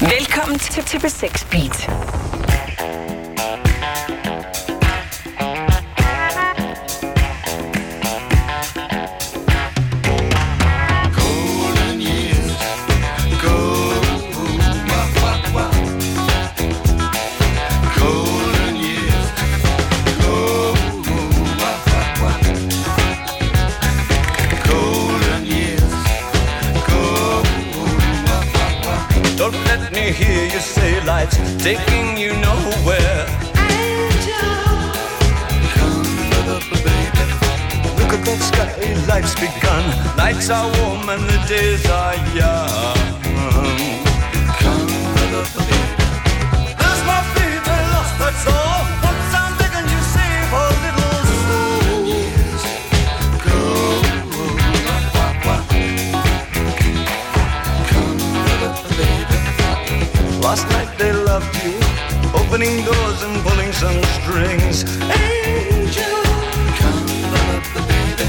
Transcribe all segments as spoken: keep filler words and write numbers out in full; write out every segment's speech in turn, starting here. Velkommen til T B seks Beat. Taking you nowhere. Angel, come look up, baby. Look at that sky, life's begun. Nights are warm and the days are young. Come look up, baby. There's my fever, lost that's all. Once I'm begging you, save a little soul. Years go, come look up, baby. Last night they loved you, opening doors and pulling some strings. Angel, come love the baby.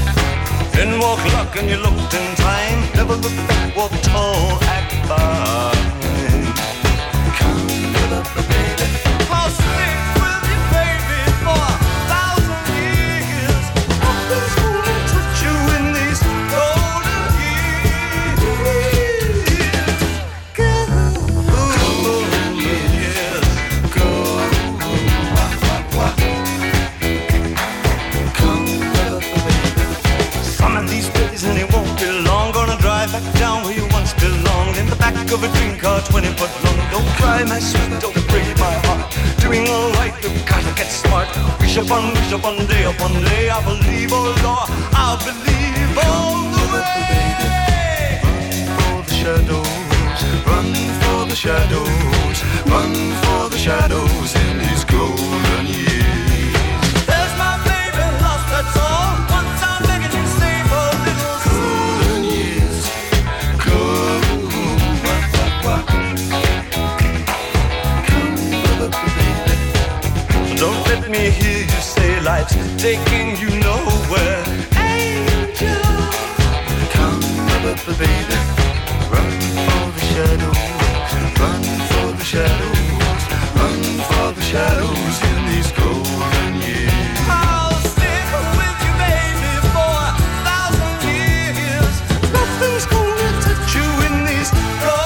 Then walk luck and you looked in time. Never look back, walk tall, act fine. Come love the baby. I'll sleep with you, baby, for a thousand years. I'll be school and touch you in these golden years. Go. Down where you once belonged, in the back of a dream car, twenty foot long. Don't cry, my sweet, don't break my heart. Doing all right, you've gotta get smart. Wish upon, wish upon, day upon day. I believe, oh Lord, I'll believe all the way. Run for the shadows, run for the shadows, run for the shadows in these golden years. There's my baby, lost, that's all. Once I'm begging you, save a little soul. Don't let me hear you say life's taking you nowhere. Angel, come up, baby. Run for the shadows, run for the shadows, run for the shadows in these golden years. I'll stick with you, baby, for a thousand years. Nothing's gonna touch you in these golden years.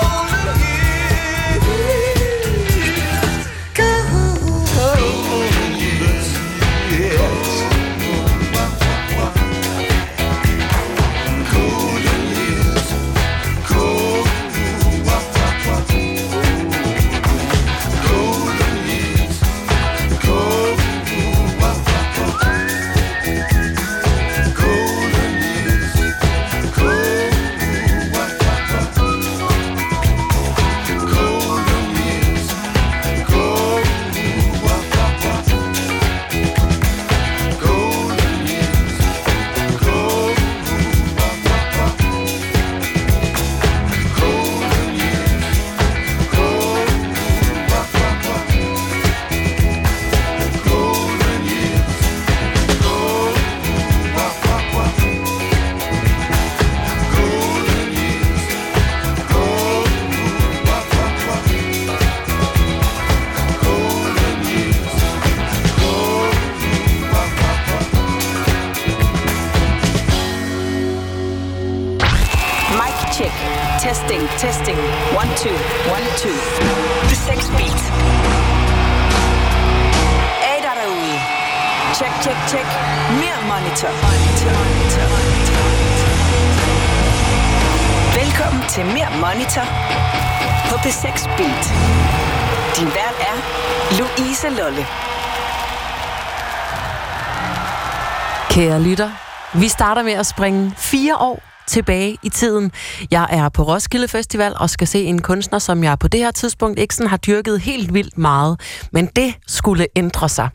Kære lytter, vi starter med at springe fire år tilbage i tiden. Jeg er på Roskilde Festival og skal se en kunstner, som jeg på det her tidspunkt ikke sådan har dyrket helt vildt meget. Men det skulle ændre sig.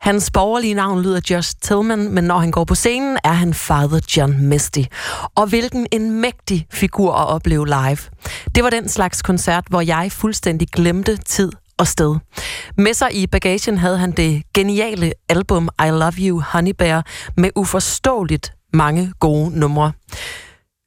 Hans borgerlige navn lyder Josh Tillman, men når han går på scenen, er han Father John Misty. Og hvilken en mægtig figur at opleve live. Det var den slags koncert, hvor jeg fuldstændig glemte tid og sted. Med sig i bagagen havde han det geniale album I Love You Honeybear med uforståeligt mange gode numre.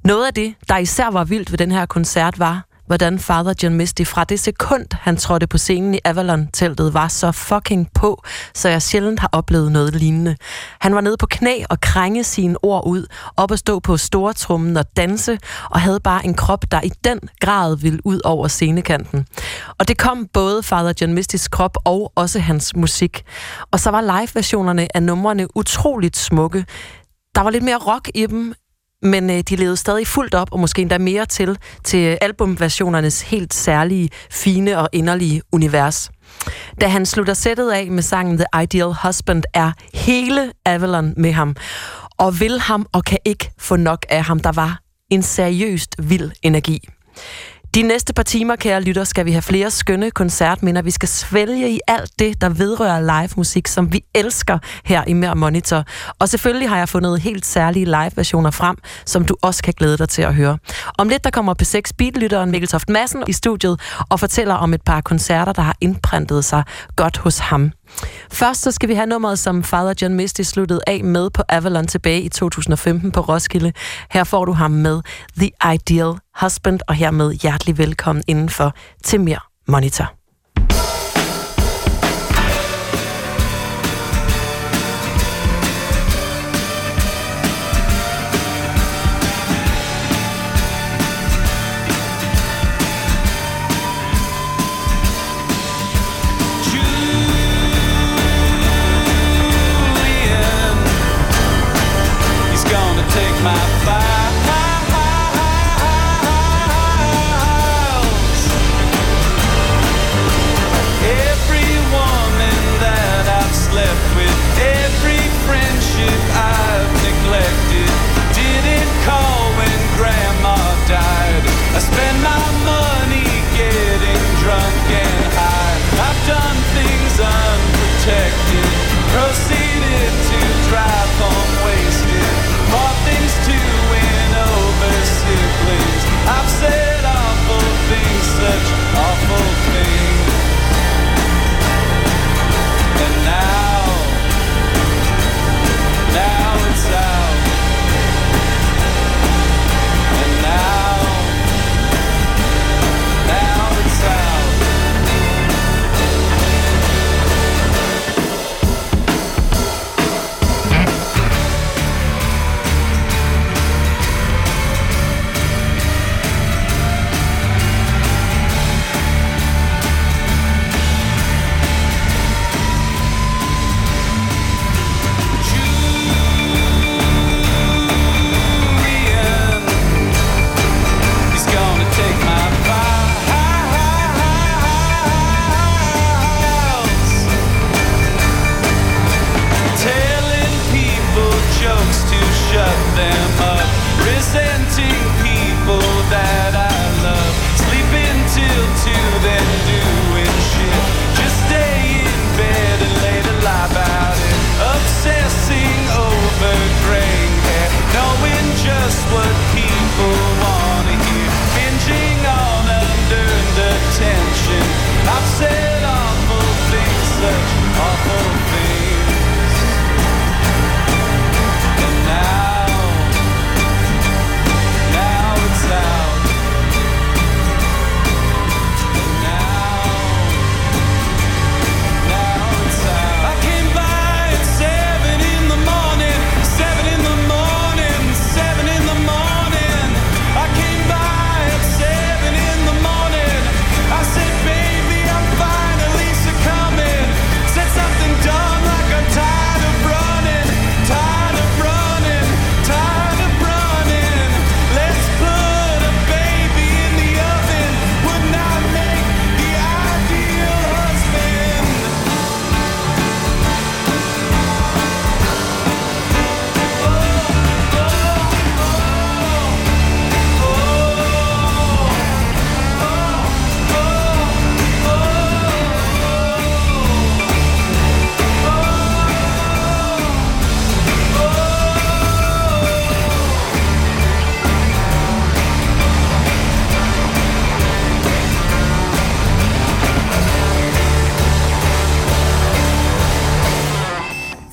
Noget af det, der især var vildt ved den her koncert, var, hvordan Father John Misty fra det sekund, han trådte på scenen i Avalon-teltet, var så fucking på, så jeg sjældent har oplevet noget lignende. Han var nede på knæ og krænge sine ord ud, op at stå på stortrummen og danse, og havde bare en krop, der i den grad ville ud over scenekanten. Og det kom både Father John Mistys krop og også hans musik. Og så var live-versionerne af numrene utroligt smukke. Der var lidt mere rock i dem, men øh, de levede stadig fuldt op, og måske endda mere til, til albumversionernes helt særlige, fine og inderlige univers. Da han slutter sættet af med sangen The Ideal Husband, er hele Avalon med ham, og vil ham og kan ikke få nok af ham. Der var en seriøst vild energi. De næste par timer, kære lytter, skal vi have flere skønne koncertminder. Vi skal svælge i alt det, der vedrører live musik, som vi elsker her i Mer' Monitor. Og selvfølgelig har jeg fundet helt særlige live-versioner frem, som du også kan glæde dig til at høre. Om lidt, der kommer P seks Beat-lytteren Mikkel Toft Madsen i studiet og fortæller om et par koncerter, der har indprintet sig godt hos ham. Først så skal vi have nummeret, som Father John Misty sluttede af med på Avalon tilbage i to tusind og femten på Roskilde. Her får du ham med The Ideal Husband, og hermed hjertelig velkommen indenfor til Mer' Monitor.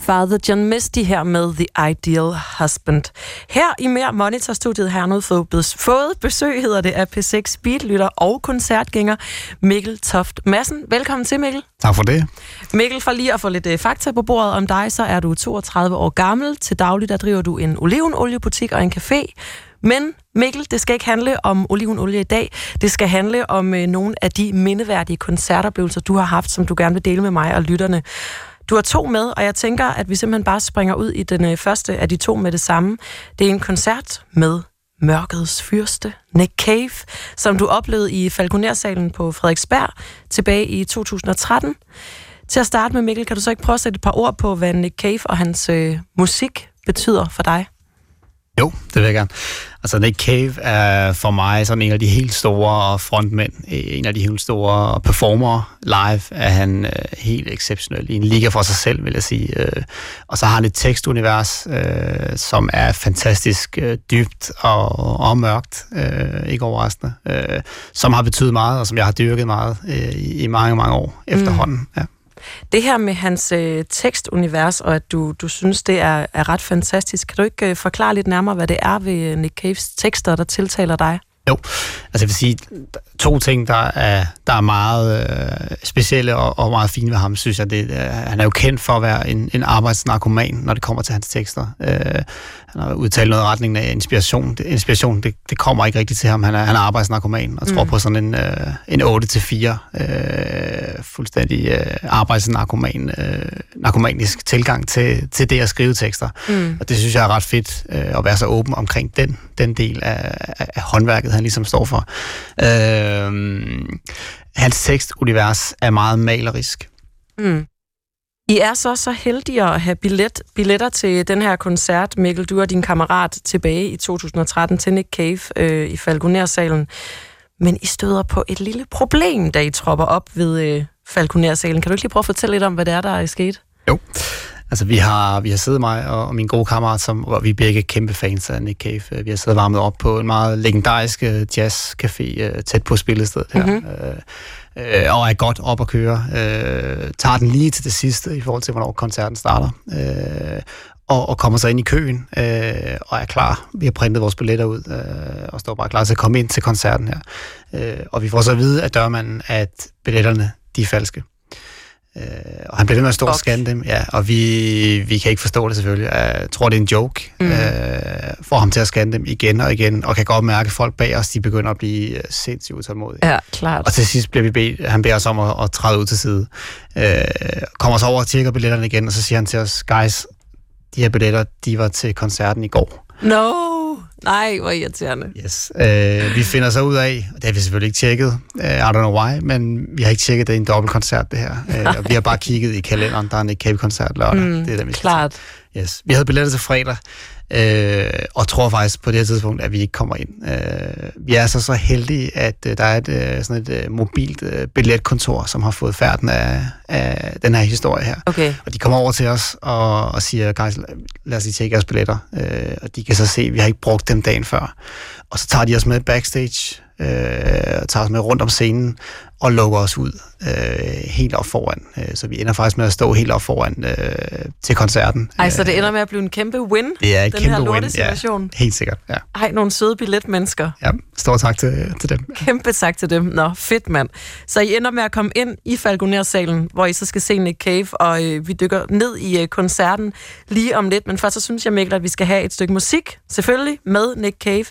Father John Misty her med The Ideal Husband. Her i Mer' Monitor-studiet har jeg nu fået besøg, hedder det, af P seks speedlytter og koncertgænger Mikkel Toft Madsen. Velkommen til, Mikkel. Tak for det. Mikkel, for lige at få lidt fakta på bordet om dig, så er du toogtredive år gammel. Til daglig, der driver du en olivenoliebutik og en café. Men Mikkel, det skal ikke handle om olivenolie i dag. Det skal handle om øh, nogle af de mindeværdige koncertoplevelser, du har haft, som du gerne vil dele med mig og lytterne. Du har to med, og jeg tænker, at vi simpelthen bare springer ud i den øh, første af de to med det samme. Det er en koncert med Mørkets Fyrste, Nick Cave, som du oplevede i Falconersalen på Frederiksberg tilbage i to tusind og tretten. Til at starte med, Mikkel, kan du så ikke prøve at sætte et par ord på, hvad Nick Cave og hans øh, musik betyder for dig? Jo, det vil jeg gerne. Altså Nick Cave er for mig sådan en af de helt store frontmænd, en af de helt store performer live, er han øh, helt exceptionel i en liga for sig selv, vil jeg sige. Øh, og så har han et tekstunivers, øh, som er fantastisk øh, dybt og, og mørkt, øh, ikke overraskende, øh, som har betydet meget, og som jeg har dyrket meget øh, i mange, mange år efterhånden, ja. Det her med hans øh, tekstunivers, og at du, du synes, det er, er ret fantastisk. Kan du ikke øh, forklare lidt nærmere, hvad det er ved Nick Caves tekster, der tiltaler dig? Jo, altså jeg vil sige, to ting, der er, der er meget øh, specielle og, og meget fine ved ham, synes jeg. Det, øh, han er jo kendt for at være en, en arbejdsnarkoman, når det kommer til hans tekster. Øh, han har udtalt noget i retningen af inspiration. Det, inspiration, det, det kommer ikke rigtigt til ham. Han er, han er arbejdsnarkoman og tror mm. på sådan en, øh, en otte til fire øh, fuldstændig øh, arbejdsnarkoman, øh, narkomanisk tilgang til, til det at skrive tekster. Mm. Og det synes jeg er ret fedt, øh, at være så åben omkring den, den del af, af håndværket, han ligesom står for. Øh, hans tekstunivers er meget malerisk. Mm. I er så så heldige at have billet, billetter til den her koncert, Mikkel, du og din kammerat, tilbage i to tusind og tretten til Nick Cave øh, i Falconersalen. Men I støder på et lille problem, da I tropper op ved øh, Falconersalen. Kan du ikke lige prøve at fortælle lidt om, hvad det er, der er sket? Jo. Altså, vi har, vi har siddet, mig og, og min gode kammerat, som, og vi er begge kæmpe fans af Nick Cave. Vi har siddet varmet op på en meget legendarisk jazzcafé tæt på spillestedet her. Mm-hmm. Øh, og er godt op at køre. Øh, tager den lige til det sidste, i forhold til, hvornår koncerten starter. Øh, og, og kommer så ind i køen, øh, og er klar. Vi har printet vores billetter ud, øh, og står bare klar til at komme ind til koncerten her. Øh, og vi får så at vide af dørmanden, at billetterne, de er falske. Øh, og han bliver ved med at stå og scanne dem, ja, og vi, vi kan ikke forstå det selvfølgelig. Jeg tror, det er en joke. Mm. Øh, får ham til at scanne dem igen og igen, og kan godt mærke, at folk bag os, de begynder at blive sindssygt utålmodige. Ja, klart. Og til sidst bliver vi bedt, han beder os om at, at træde ud til side. Øh, kommer så over og tjekker billetterne igen, og så siger han til os, guys, de her billetter, de var til koncerten i går. No! Nej, hvor irriterende. Yes. Øh, vi finder så ud af, og det har vi selvfølgelig ikke tjekket, uh, I don't know why, men vi har ikke tjekket, det er en dobbeltkoncert, det her. Uh, og vi har bare kigget i kalenderen, der er en Nick Cave-koncert lørdag. Mm, det er det, vi klart. Skal. Yes. Vi havde billetter til fredag, uh, og tror faktisk på det her tidspunkt, at vi ikke kommer ind. Uh, vi er så så heldige, at uh, der er et, uh, sådan et uh, mobilt uh, billetkontor, som har fået færden af, af den her historie her. Okay. Og de kommer over til os og, og siger, guys, lad os lige tjekke jeres billetter. Uh, og de kan så se, at vi har ikke brugt dem dagen før. Og så tager de os med backstage, øh, tager os med rundt om scenen og lukker os ud øh, helt op foran. Så vi ender faktisk med at stå helt op foran øh, til koncerten. Ej, så det ender med at blive en kæmpe win, det er en den kæmpe her lortesituation. Ja, helt sikkert, ja. Ej, nogle søde billetmennesker. Ja, stor tak til, til dem. Kæmpe tak til dem. Nå, fedt mand. Så I ender med at komme ind i Falconersalen, hvor I så skal se Nick Cave, og øh, vi dykker ned i øh, koncerten lige om lidt. Men først så synes jeg, Mikkel, at vi skal have et stykke musik, selvfølgelig, med Nick Cave.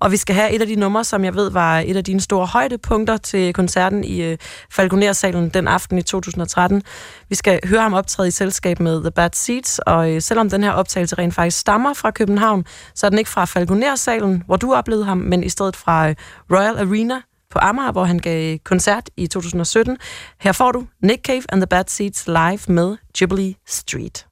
Og vi skal have et af de numre, som jeg ved var et af dine store højdepunkter til koncerten i øh, Falconersalen den aften i to tusind og tretten. Vi skal høre ham optræde i selskab med The Bad Seeds, og øh, selvom den her optagelse rent faktisk stammer fra København, så er den ikke fra Falconersalen, hvor du oplevede ham, men i stedet fra øh, Royal Arena på Amager, hvor han gav koncert i to tusind og sytten. Her får du Nick Cave and the Bad Seeds live med Jubilee Street.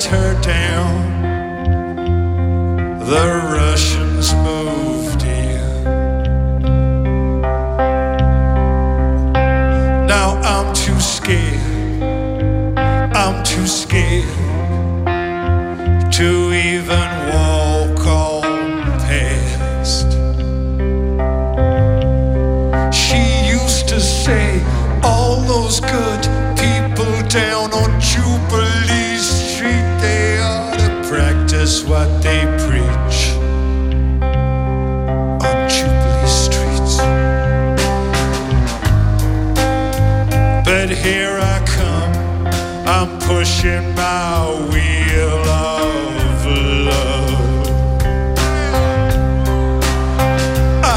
set her down. The Russians moved in. Now I'm too scared, I'm too scared to even walk on past. She used to say all those good people down on Jubilee Street, they ought to practice what they preach on Jubilee Streets. But here I come, I'm pushing my wheel of love.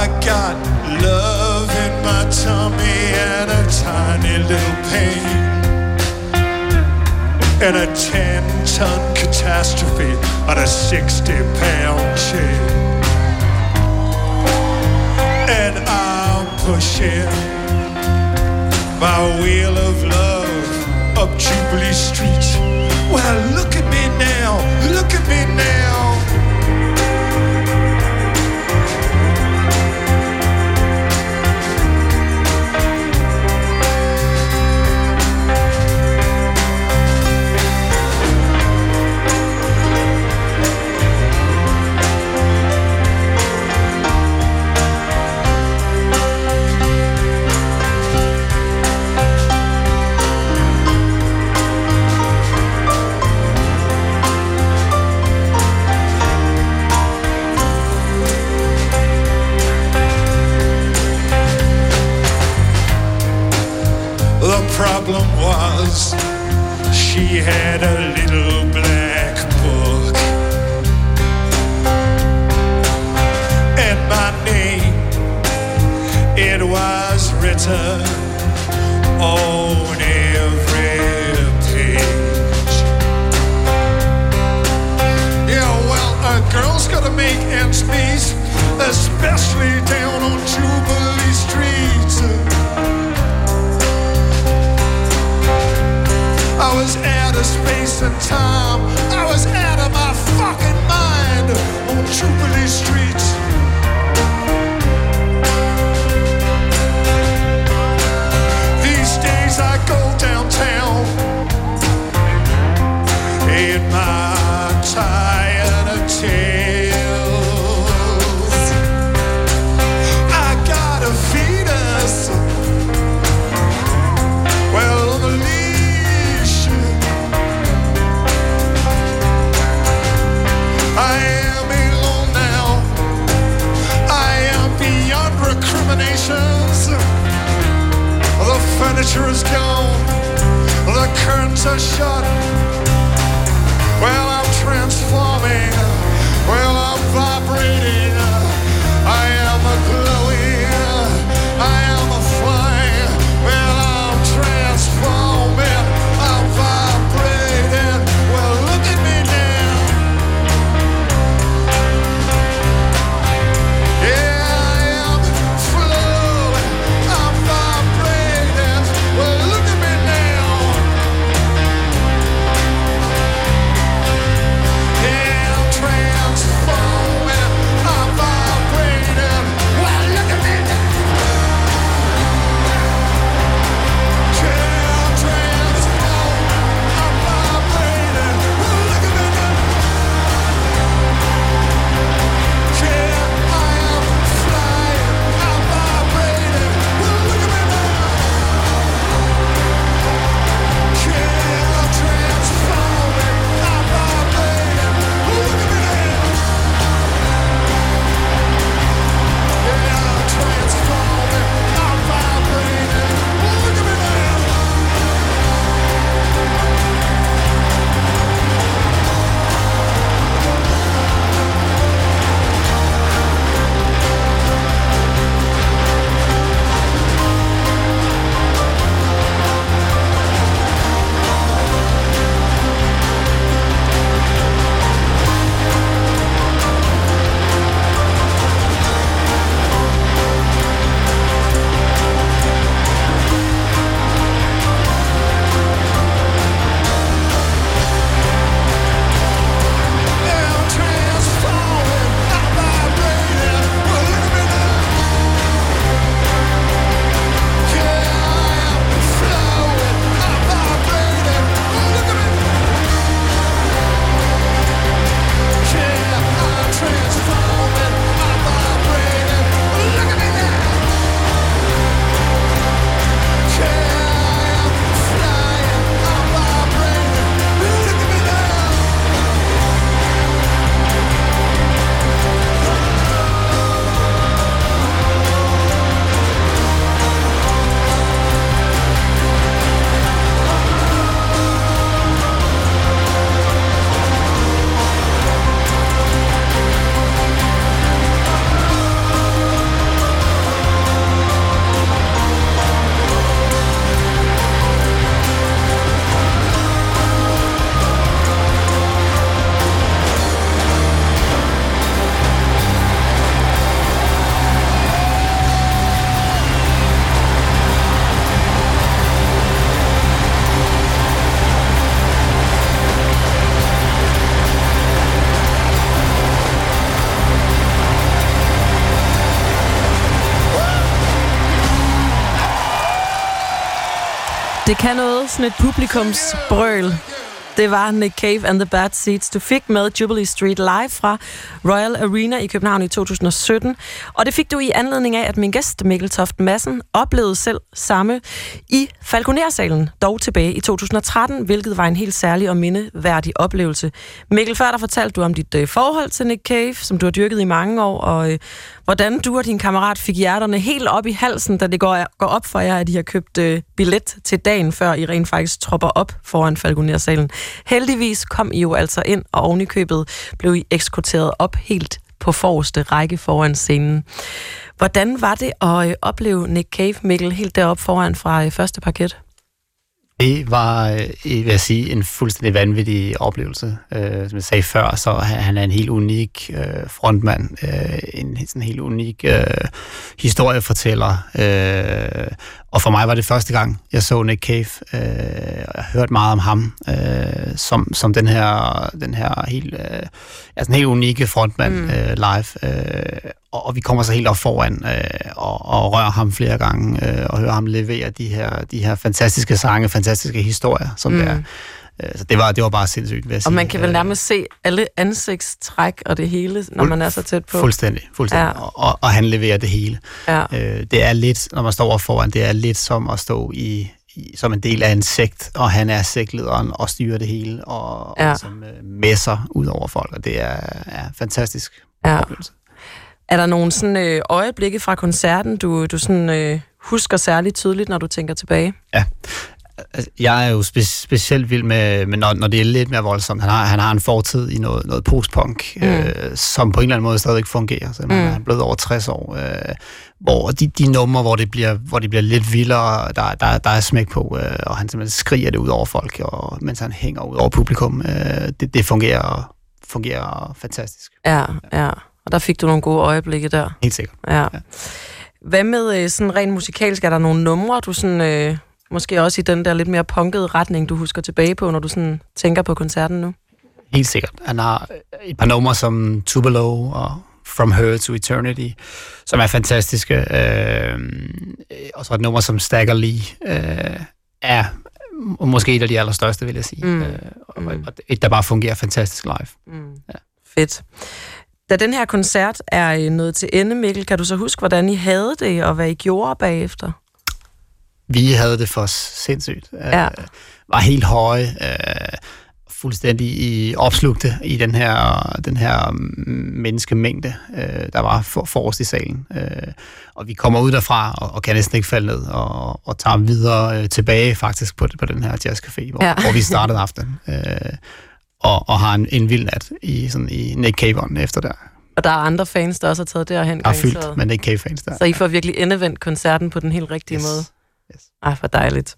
I got love in my tummy and a tiny little pain and a ten-ton catastrophe on a sixty-pound chain. And I'm pushing my wheel of love up Jubilee Street. Well, look at me now, look at me now. Problem was, she had a little black book, and my name, it was written on every page. Yeah, well, a girl's gotta make ends meet, especially down on Jubilee Street. I was out of space and time. I was out of my fucking mind on Jubilee Street. These days I go downtown in my tie and a tails. I got a Venus. Well, believe. I am alone now. I am beyond recriminations. The furniture is gone. The curtains are shut. Well, I'm transforming. Well, I'm vibrating. I am a glowing. I am a flying. Well, I'm transforming. I'm vibrating. Well, look at me now. Det kan noget, sådan et publikumsbrøl. Det var Nick Cave and the Bad Seeds, du fik med Jubilee Street live fra Royal Arena i København i to tusind og sytten. Og det fik du i anledning af, at min gæst Mikkel Toft Madsen oplevede selv samme i Falconersalen, dog tilbage i to tusind og tretten, hvilket var en helt særlig og mindeværdig oplevelse. Mikkel, før der fortalte du om dit øh, forhold til Nick Cave, som du har dyrket i mange år, og øh, hvordan du og din kammerat fik hjerterne helt op i halsen, da det går, går op for jer, at I har købt øh, billet til dagen, før I rent faktisk tropper op foran Falconersalen. Heldigvis kom I jo altså ind, og oven i købet blev I ekskorteret op helt på forreste række foran scenen. Hvordan var det at øh, opleve Nick Cave, Mikkel, helt deroppe foran fra øh, første parket? Det var, øh, vil jeg sige, en fuldstændig vanvittig oplevelse. Øh, som jeg sagde før, så han er en helt unik øh, frontmand, øh, en sådan helt unik øh, historiefortæller. Øh, og for mig var det første gang, jeg så Nick Cave, øh, og jeg hørte meget om ham, øh, som, som den her, den her helt, øh, altså en helt unikke frontmand mm. øh, live. Øh, og vi kommer så helt op foran øh, og, og rører ham flere gange, øh, og hører ham levere de her, de her fantastiske sange, fantastiske historier, som mm. det er. Så det var, det var bare sindssygt, vil jeg sige. Og man kan vel nærmest se alle ansigtstræk og det hele, når man er så tæt på. Fuldstændig, fuldstændig. Ja. Og, og han leverer det hele. Ja. Det er lidt, når man står over foran, det er lidt som at stå i, i som en del af en sekt, og han er sektlederen og styrer det hele, og, ja. og som messer ud over folk, og det er, er fantastisk ja. oplevelse. Er der nogle sådan øjeblikke fra koncerten, du, du sådan, øh, husker særligt tydeligt, når du tænker tilbage? Ja. Jeg er jo spe- specielt vild med, med når, når det er lidt mere voldsomt. Han har, han har en fortid i noget, noget postpunk, mm. øh, som på en eller anden måde stadigvæk fungerer. Så mm. han er blevet over tres år, øh, hvor de, de numre, hvor det bliver, hvor det bliver lidt vildere, der, der, der er smæk på, øh, og han simpelthen skriger det ud over folk, og, mens han hænger ud over publikum. Øh, det det fungerer, fungerer fantastisk. Ja, ja, og der fik du nogle gode øjeblikke der. Helt sikkert. Ja. Ja. Hvad med sådan rent musikalsk? Er der nogle numre, du sådan... Øh måske også i den der lidt mere punkede retning, du husker tilbage på, når du sådan tænker på koncerten nu? Helt sikkert. Han har et par numre som To Below og From Her to Eternity, som er fantastiske. Øh, og så et nummer som Stagger Lee øh, er måske et af de allerstørste, vil jeg sige. Mm. Øh, og, og et, der bare fungerer fantastisk live. Mm. Ja. Fedt. Da den her koncert er nået til ende, Mikkel, kan du så huske, hvordan I havde det, og hvad I gjorde bagefter? Vi havde det for sindssygt. Ja. Øh, var helt høje, øh, fuldstændig i, opslugte i den her, den her menneskemængde, øh, der var for, forrest i salen. Øh, og vi kommer ud derfra og, og kan næsten ikke falde ned, og, og tager videre øh, tilbage faktisk på, på den her jazzcafé, hvor, ja. hvor vi startede aftenen. Øh, og, og har en, en vild nat i, sådan, i Nick Cave-ånden efter der. Og der er andre fans, der også har taget derhen. Der er fyldt med Nick Cave-fans der. Så I får virkelig endevendt koncerten på den helt rigtige yes. måde. Yes. Ej, hvor dejligt.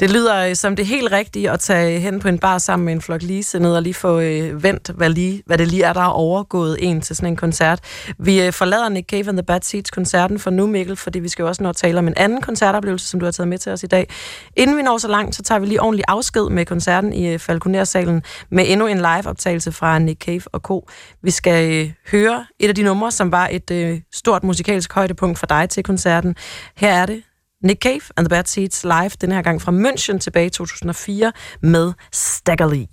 Det lyder som det helt rigtige at tage hen på en bar sammen med en flok ligesindede og lige få øh, vendt, hvad, lige, hvad det lige er, der er overgået en til sådan en koncert. Vi øh, forlader Nick Cave and the Bad Seeds-koncerten for nu, Mikkel, fordi vi skal jo også nå at tale om en anden koncertoplevelse, som du har taget med til os i dag. Inden vi når så langt, så tager vi lige ordentlig afsked med koncerten i øh, Falconersalen med endnu en live-optagelse fra Nick Cave og Co. Vi skal øh, høre et af de numre, som var et øh, stort musikalsk højdepunkt for dig til koncerten. Her er det Nick Cave and the Bad Seeds live, den her gang fra München tilbage i to tusind og fire med Stagger Lee.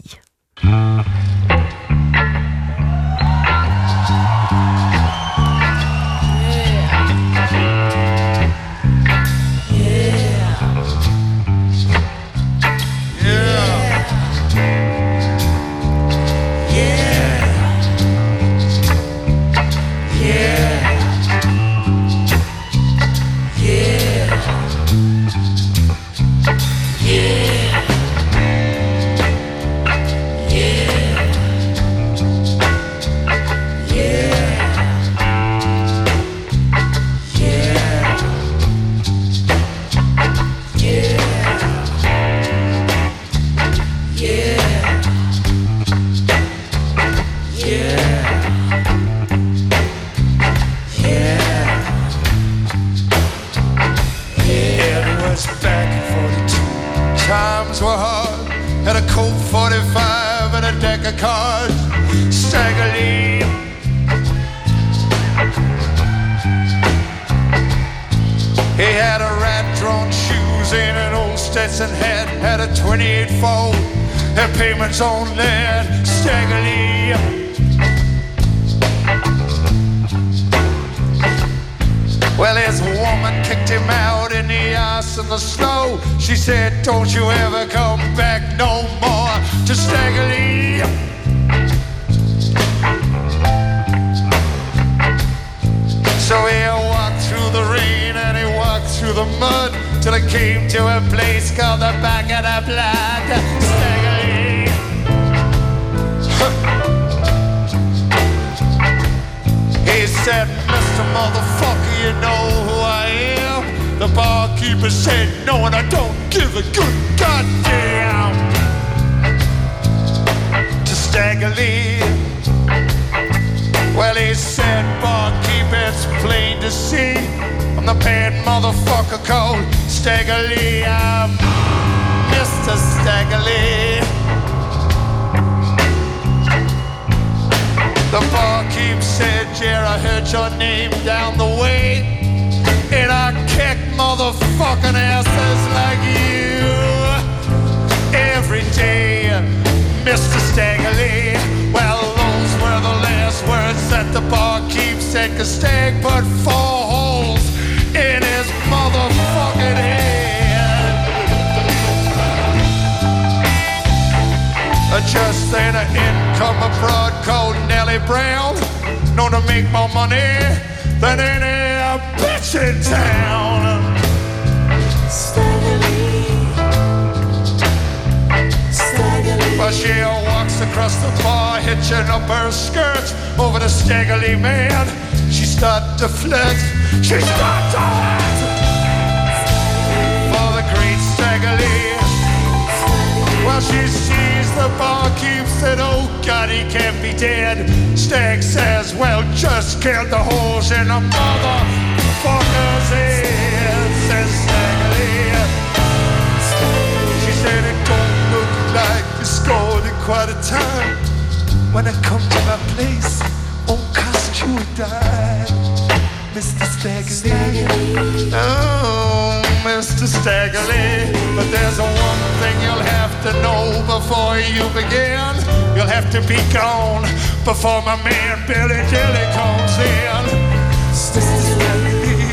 He had a rat-drawn shoes in an old Stetson hat had a twenty-eight fold and payments on land. Stagger Lee. Well, his woman kicked him out in the ice and the snow. She said, don't you ever come back no more to Stagger Lee. So he walked through the rain and he walked through the mud till he came to a place called the Back of the Blood. Stagger Lee. He said, Mister Motherfucker, you know who I am. The barkeeper said, no, and I don't give a good goddamn to Stagger Lee. Well, he said, barkeep, it's plain to see I'm the bad motherfucker called Stagger Lee. I'm Mister Stagger Lee. The barkeep said, Jerry, I heard your name down the way, and I kick motherfucking asses like you every day, Mister Stagger Lee. Well, words that the barkeep said, 'cause Stag put four holes in his motherfucking head. Just then an income abroad called Nellie Brown, known to make more money than any bitch in town. Well, she walks across the bar, hitching up her skirts over the Stagger Lee man. She starts to flirt, she starts to hurt for the great Stagger Lee. Well, she sees the barkeep, said, oh God, he can't be dead. Stag says, well, just count the holes in the motherfucker's head, says Stagger Lee. She said, it don't look like scored in quite a time. When I come to my place, won't cost you a dime, Mister Stagger Lee. Oh, Mister Stagger Lee. But there's one thing you'll have to know before you begin. You'll have to be gone before my man Billy Dilly comes in. Mister Stagger Lee.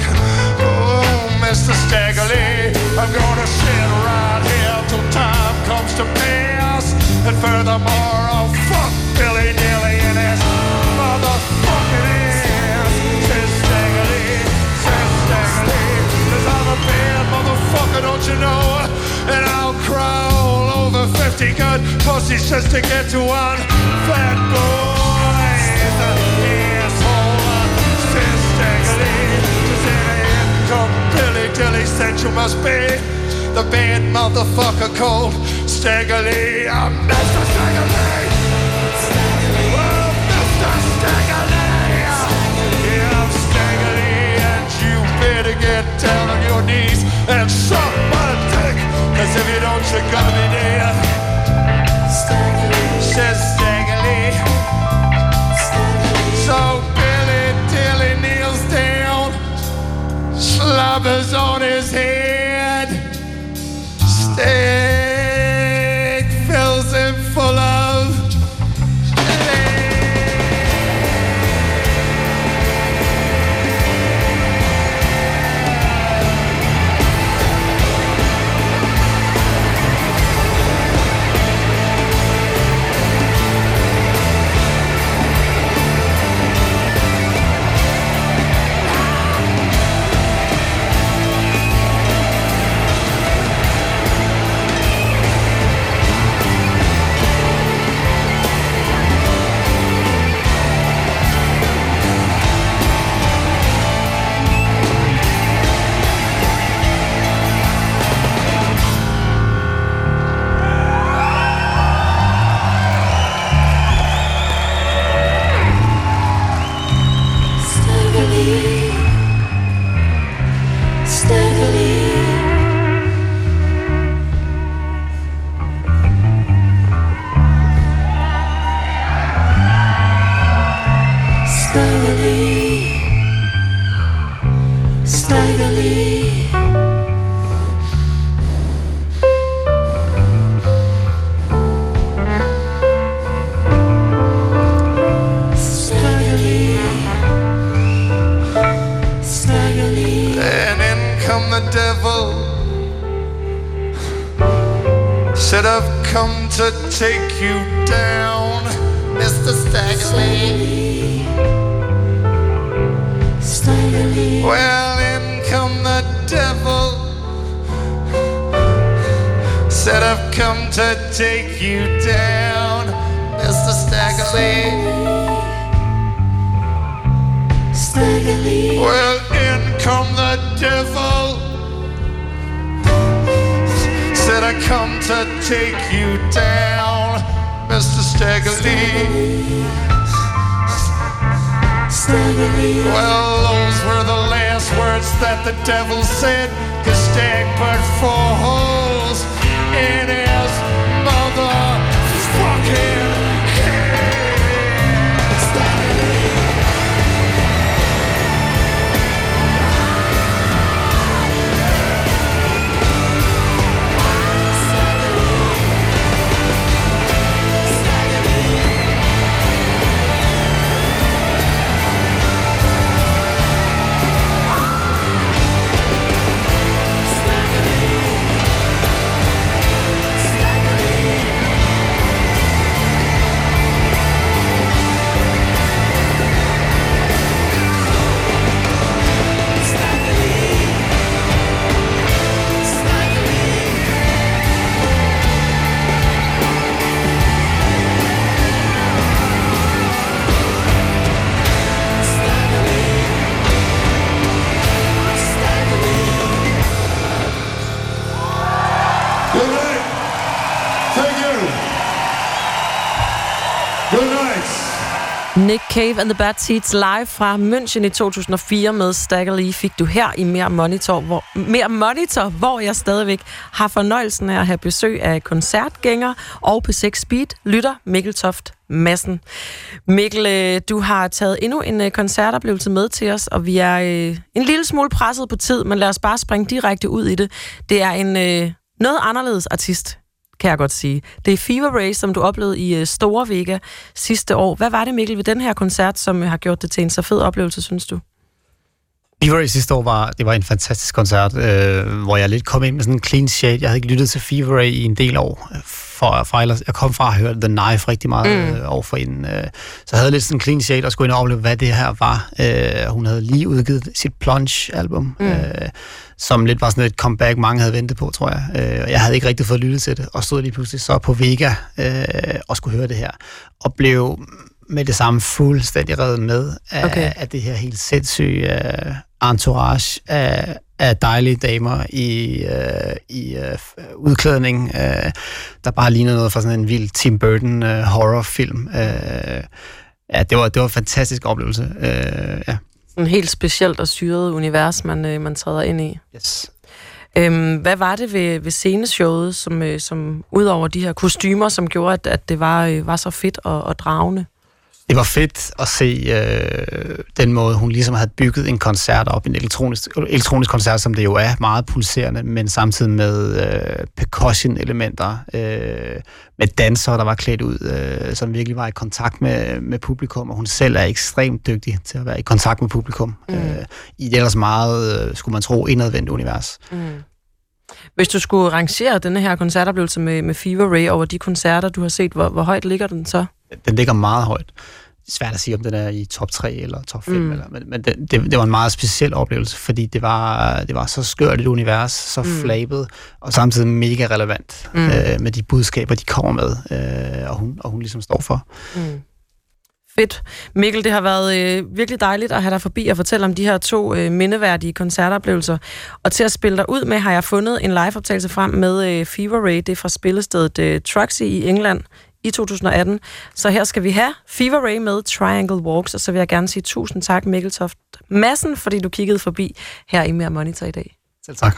Oh, Mister Stagger Lee. I'm gonna sit right here till time comes to pay. And furthermore, I'll fuck Billy Dilly and his motherfucking ass. Says Stagger Lee, says Stagger Lee, 'cause I'm a bad motherfucker, don't you know? And I'll crawl over fifty good pussies just to get to one fat boy. The asshole, says Stagger Lee, 'cause any income Billy Dilly said you must be. The bad motherfucker called Stagger Lee. I'm Mister Stagger Lee. Oh, Mister Stagger Lee. Yeah, I'm Stagger Lee, and you better get down on your knees and suck my dick, 'cause if you don't, you're gonna be dead. Stagger Lee, says Stagger Lee. So Billy Dilly kneels down, slobbers on his head. Stag fills him full of lead. said I've come to take you down, Mister Stagger Lee. Stagger Lee. Well, in come the devil. Said I've come to take you down, Mister Stagger Lee. Stagger Lee. Well, in come the devil. Said I come to take you down, Mister Stagger Lee. Stagger Lee. Well, those were the last words that the devil said, cause Stag put four holes in his motherfucking head. Stagger Lee. Nick Cave and The Bad Seeds live fra München i to tusind og fire med Stagger Lee fik du her i Mer' Monitor, hvor, Mer' Monitor, hvor jeg stadigvæk har fornøjelsen af at have besøg af koncertgænger og på seks Beat lytter Mikkel Toft Madsen. Mikkel, du har taget endnu en koncertoplevelse med til os, og vi er en lille smule presset på tid, men lad os bare springe direkte ud i det. Det er en noget anderledes artist, kan jeg godt sige. Det er Fever Ray, som du oplevede i Store Vega sidste år. Hvad var det, Mikkel, ved den her koncert, som har gjort det til en så fed oplevelse, synes du? Fever Ray sidste år var, det var en fantastisk koncert, øh, hvor jeg lidt kom ind med sådan en clean shade. Jeg havde ikke lyttet til Fever Ray i en del år. For, for ellers, jeg kom fra at høre The Knife rigtig meget mm. øh, overfor inden. Øh, så jeg havde lidt sådan en clean shade og skulle ind og opleve, hvad det her var. Øh, hun havde lige udgivet sit Plunge-album, mm. øh, som lidt var sådan et comeback, mange havde ventet på, tror jeg. Øh, jeg havde ikke rigtig fået lyttet til det, og stod lige pludselig så på Vega øh, og skulle høre det her. Og blev med det samme fuldstændig reddet med af, okay. af det her helt sindssyge uh, entourage af, af dejlige damer i, uh, i uh, udklædning, uh, der bare lignede noget fra sådan en vild Tim Burton uh, horrorfilm. Uh, ja, det var, det var en fantastisk oplevelse. Uh, ja. En helt specielt og syret univers, man, uh, man træder ind i. Yes. Øhm, hvad var det ved, ved sceneshowet, som, uh, som ud over de her kostymer, som gjorde, at, at det var, uh, var så fedt og, og dragende? Det var fedt at se øh, den måde, hun ligesom havde bygget en koncert op, en elektronisk, elektronisk koncert, som det jo er, meget pulserende, men samtidig med øh, percussion-elementer, øh, med dansere, der var klædt ud, øh, som virkelig var i kontakt med, med publikum, og hun selv er ekstremt dygtig til at være i kontakt med publikum. Mm. Øh, I et ellers meget, øh, skulle man tro, indadvendt univers. Mm. Hvis du skulle rangere denne her koncertoplevelse med, med Fever Ray over de koncerter, du har set, hvor, hvor højt ligger den så? Den ligger meget højt. Det er svært at sige, om den er i top tre eller top fem, mm. eller, men, men det, det, det var en meget speciel oplevelse, fordi det var, det var så skørt et univers, så mm. flabet, og samtidig mega relevant mm. øh, med de budskaber, de kommer med, øh, og, hun, og hun ligesom står for. Mm. Fedt. Mikkel, det har været øh, virkelig dejligt at have dig forbi og fortælle om de her to øh, mindeværdige koncertoplevelser. Og til at spille dig ud med, har jeg fundet en liveoptagelse frem med øh, Fever Ray. Det er fra spillestedet øh, Truxy i England i to tusind og atten. Så her skal vi have Fever Ray med Triangle Walks, og så vil jeg gerne sige tusind tak, Mikkel Toft Madsen, fordi du kiggede forbi her i Mer' Monitor i dag. Selv tak.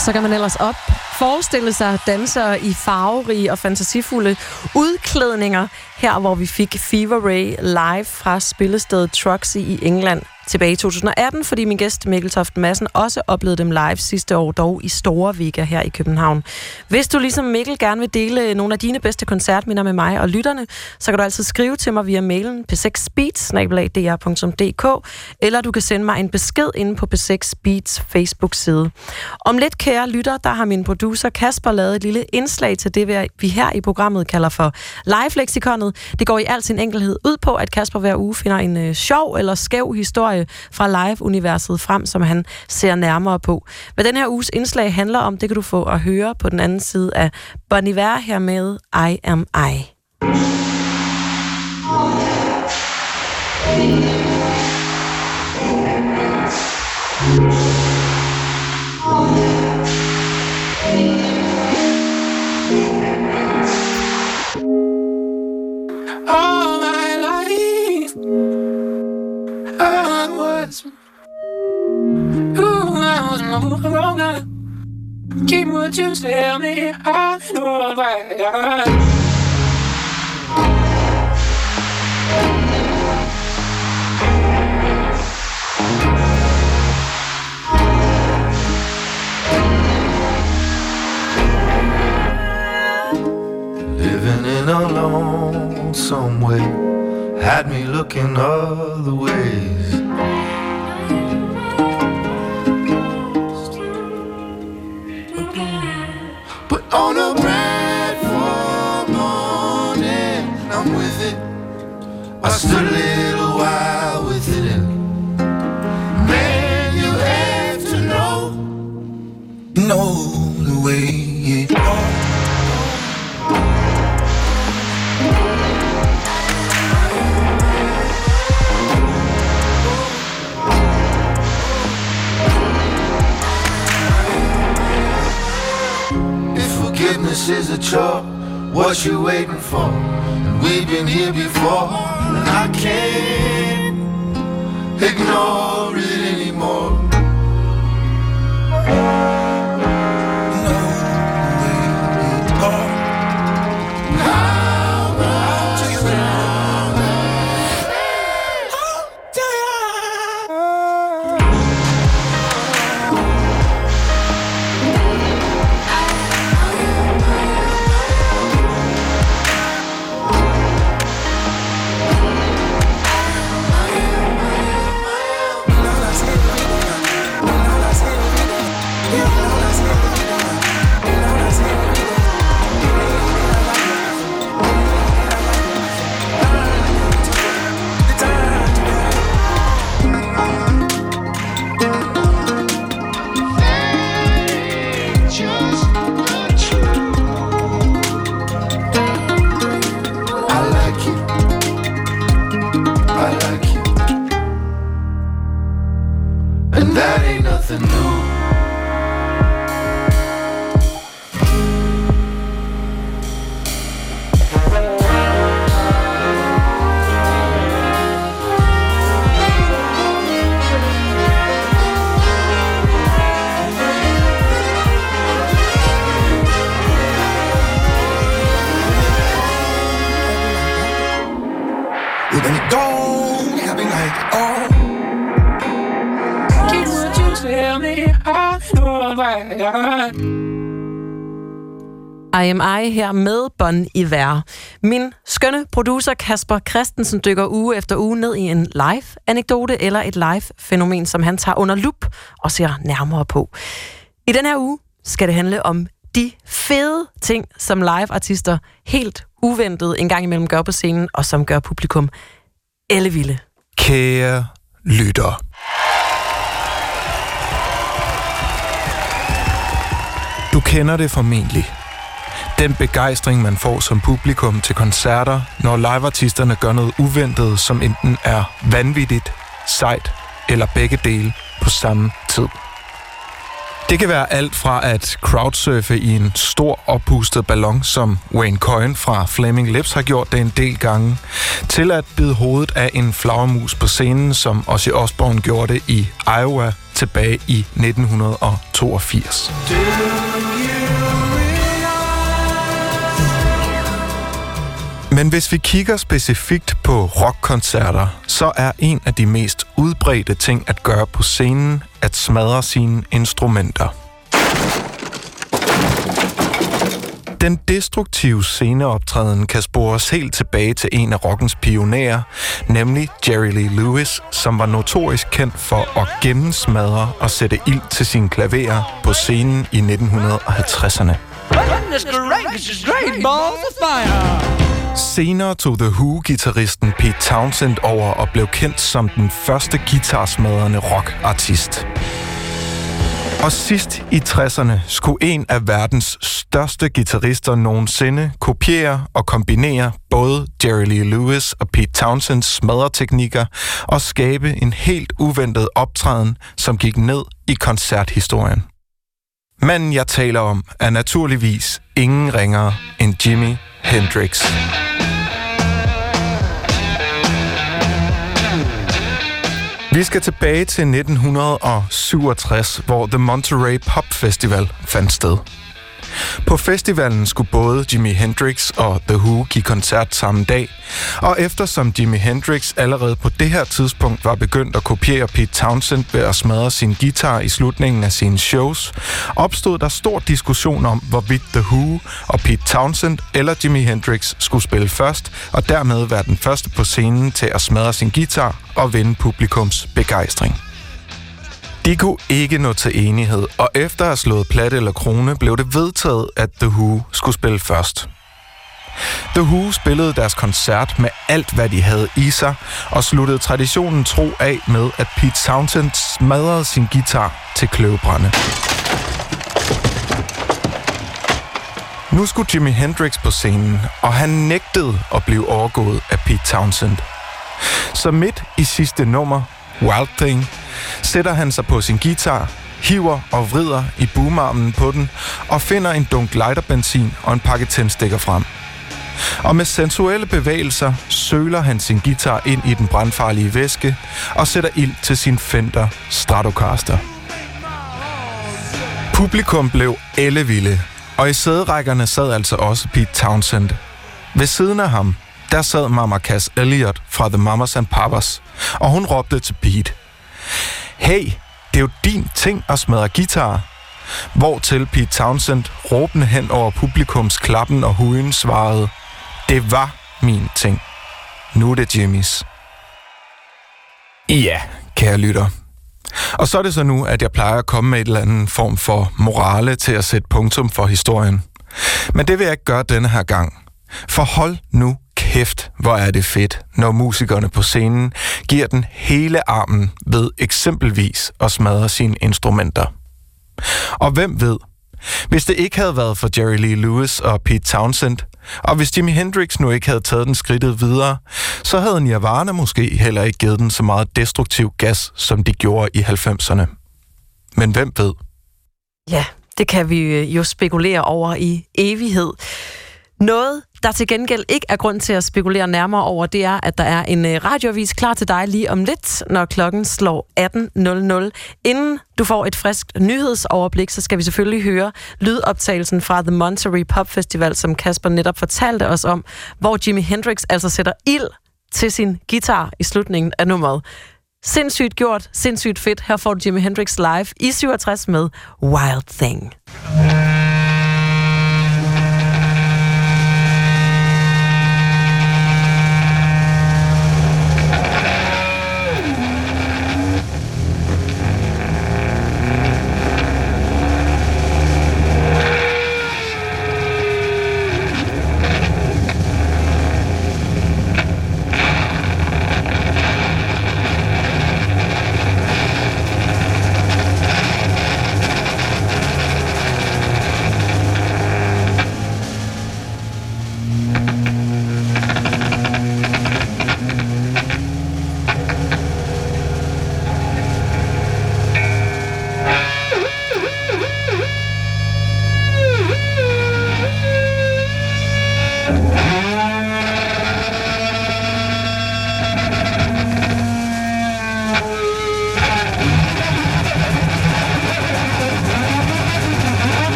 Og så kan man ellers op forestille sig dansere i farverige og fantasifulde udklædninger, her hvor vi fik Fever Ray live fra spillestedet Troxy i England tilbage i to tusind og atten, fordi min gæst Mikkel Toft Madsen også oplevede dem live sidste år, dog i Store Vega her i København. Hvis du ligesom Mikkel gerne vil dele nogle af dine bedste koncertminder med mig og lytterne, så kan du altid skrive til mig via mailen p seks beats bindestreg d r punktum d k, eller du kan sende mig en besked inde på p seks beats Facebook-side. Om lidt, kære lytter, der har min producer Kasper lavet et lille indslag til det, vi her i programmet kalder for live-leksikonet. Det går i al sin enkelhed ud på, at Kasper hver uge finder en øh, sjov eller skæv historie fra live-universet frem, som han ser nærmere på. Hvad den her uges indslag handler om, det kan du få at høre på den anden side af Bon Iver her med I Am I. All my life I was who I was wrong. Keep what you tell me, I know why I living in a lonesome way had me looking other ways. On a Bradford morning, I'm with it. I stood a little while with it. Man, you have to know, know the way it goes. Forgiveness is a chore, what you waiting for? And we've been here before, and I can't ignore it anymore. No way it goes. How much longer? Oh, dear. I Am I her med Bon Iver. Min skønne producer Kasper Christensen dykker uge efter uge ned i en live-anekdote eller et live-fænomen, som han tager under lup og ser nærmere på. I den her uge skal det handle om de fede ting, som live-artister helt uventet en gang imellem gør på scenen, og som gør publikum ellevilde. Kære lytter. Du kender det formentlig. Den begejstring, man får som publikum til koncerter, når liveartisterne gør noget uventet, som enten er vanvittigt, sejt eller begge dele på samme tid. Det kan være alt fra at crowdsurfe i en stor oppustet ballon, som Wayne Coyne fra Flaming Lips har gjort det en del gange, til at bide hovedet af en flagermus på scenen, som Ozzy Osbourne gjorde det i Iowa tilbage i nitten toogfirs. Men hvis vi kigger specifikt på rockkoncerter, så er en af de mest udbredte ting at gøre på scenen at smadre sine instrumenter. Den destruktive sceneoptræden kan spores helt tilbage til en af rockens pionerer, nemlig Jerry Lee Lewis, som var notorisk kendt for at gennemsmadre og sætte ild til sine klaverer på scenen i nitten halvtredserne. Senere tog The Who-gitarristen Pete Townshend over og blev kendt som den første guitarsmadrende rockartist. Og sidst i tresserne skulle en af verdens største guitarister nogensinde kopiere og kombinere både Jerry Lee Lewis og Pete Townshends smadreteknikker og skabe en helt uventet optræden, som gik ned i koncerthistorien. Manden, jeg taler om, er naturligvis ingen ringere end Jimi Hendrix. Vi skal tilbage til nitten syvogtres, hvor The Monterey Pop Festival fandt sted. På festivalen skulle både Jimi Hendrix og The Who give koncert samme dag, og eftersom Jimi Hendrix allerede på det her tidspunkt var begyndt at kopiere Pete Townshend ved at smadre sin guitar i slutningen af sine shows, opstod der stor diskussion om, hvorvidt The Who og Pete Townshend eller Jimi Hendrix skulle spille først, og dermed være den første på scenen til at smadre sin guitar og vinde publikums begejstring. De kunne ikke nå til enighed, og efter at have slået plat eller krone, blev det vedtaget, at The Who skulle spille først. The Who spillede deres koncert med alt, hvad de havde i sig, og sluttede traditionen tro af med, at Pete Townshend smadrede sin guitar til kløvebrænde. Nu skulle Jimi Hendrix på scenen, og han nægtede at blive overgået af Pete Townshend. Så midt i sidste nummer, Wild Thing, sætter han sig på sin guitar, hiver og vrider i boomarmen på den og finder en dunk lighter-benzin og en pakke tændstikker frem. Og med sensuelle bevægelser søler han sin guitar ind i den brandfarlige væske og sætter ild til sin Fender Stratocaster. Publikum blev ellevilde, og i sæderækkerne sad altså også Pete Townshend. Ved siden af ham, der sad Mama Cass Elliot fra The Mamas and Papas, og hun råbte til Pete: "Hey, det er jo din ting at smadre guitar." Hvortil Pete Townshend råbende hen over publikums klappen og huden svarede: "Det var min ting. Nu er det Jimmys." Ja, kære lytter. Og så er det så nu, at jeg plejer at komme med et eller andet form for morale til at sætte punktum for historien. Men det vil jeg ikke gøre denne her gang. For hold nu kæft, hvor er det fedt, når musikerne på scenen giver den hele armen ved eksempelvis at smadre sine instrumenter. Og hvem ved, hvis det ikke havde været for Jerry Lee Lewis og Pete Townshend, og hvis Jimi Hendrix nu ikke havde taget den skridtet videre, så havde Nirvana måske heller ikke givet den så meget destruktiv gas, som de gjorde i halvfemserne. Men hvem ved? Ja, det kan vi jo spekulere over i evighed. Noget, der til gengæld ikke er grund til at spekulere nærmere over, det er, at der er en radioavis klar til dig lige om lidt, når klokken slår atten nul nul. Inden du får et frisk nyhedsoverblik, så skal vi selvfølgelig høre lydoptagelsen fra The Monterey Pop Festival, som Kasper netop fortalte os om, hvor Jimi Hendrix altså sætter ild til sin guitar i slutningen af nummeret. Sindssygt gjort, sindssygt fedt. Her får du Jimi Hendrix live i syvogtres med Wild Thing.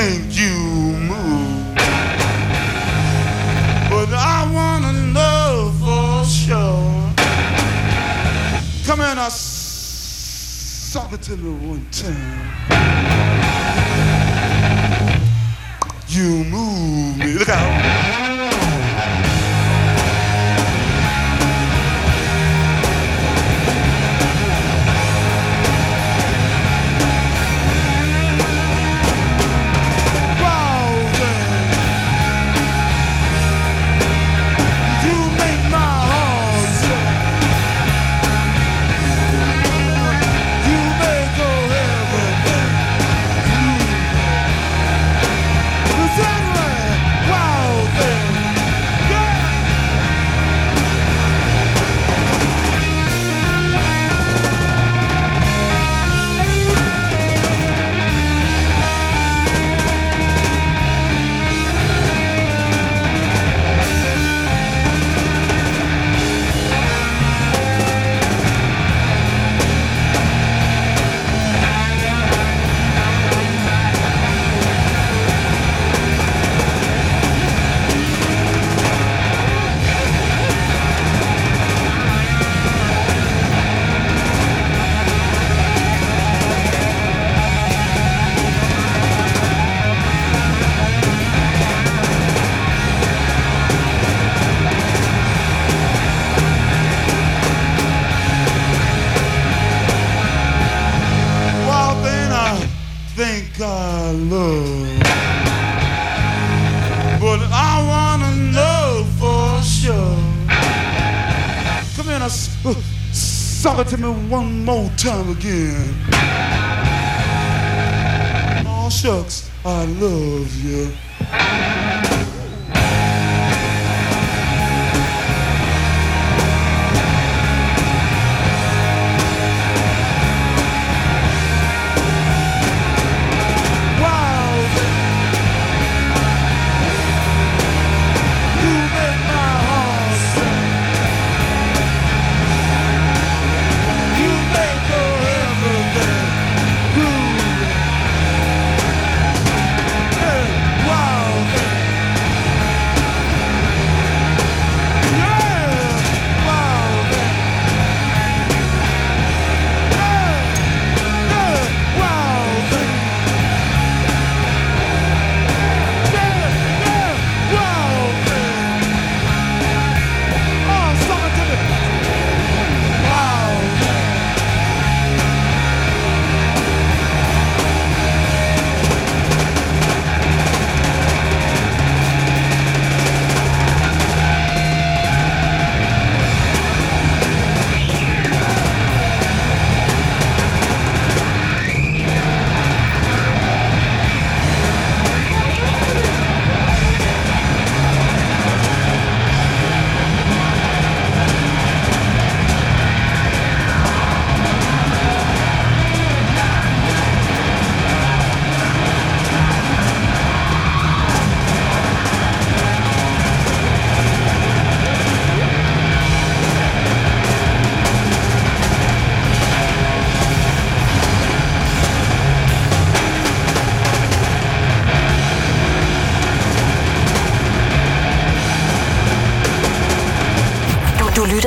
think you move, but I wanna know for sure. Come in, I suck it to me one time. You move me, look out. Suck it to me one more time again. Oh shucks, I love you.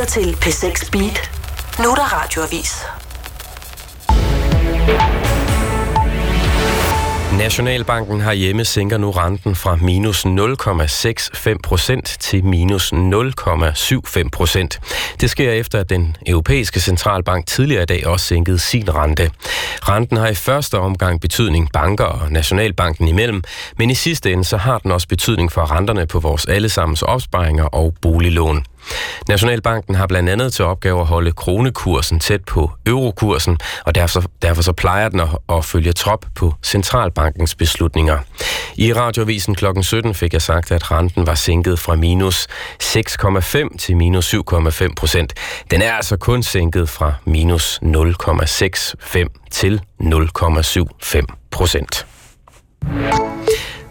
Til P seks Beat. Nu er der radioavis. Nationalbanken herhjemme sænker nu renten fra minus nul komma femogtres procent til minus nul komma syvoghalvfems procent. Det sker efter, at den europæiske centralbank tidligere i dag også sænkede sin rente. Renten har i første omgang betydning banker og Nationalbanken imellem, men i sidste ende så har den også betydning for renterne på vores allesammens opsparinger og boliglån. Nationalbanken har blandt andet til opgave at holde kronekursen tæt på eurokursen, og derfor, derfor så plejer den at, at følge trop på centralbankens beslutninger. I radioavisen klokken sytten fik jeg sagt, at renten var sænket fra minus seks komma fem til minus syv komma fem procent. Den er altså kun sænket fra minus nul komma femogtres til nul komma syvoghalvfems procent.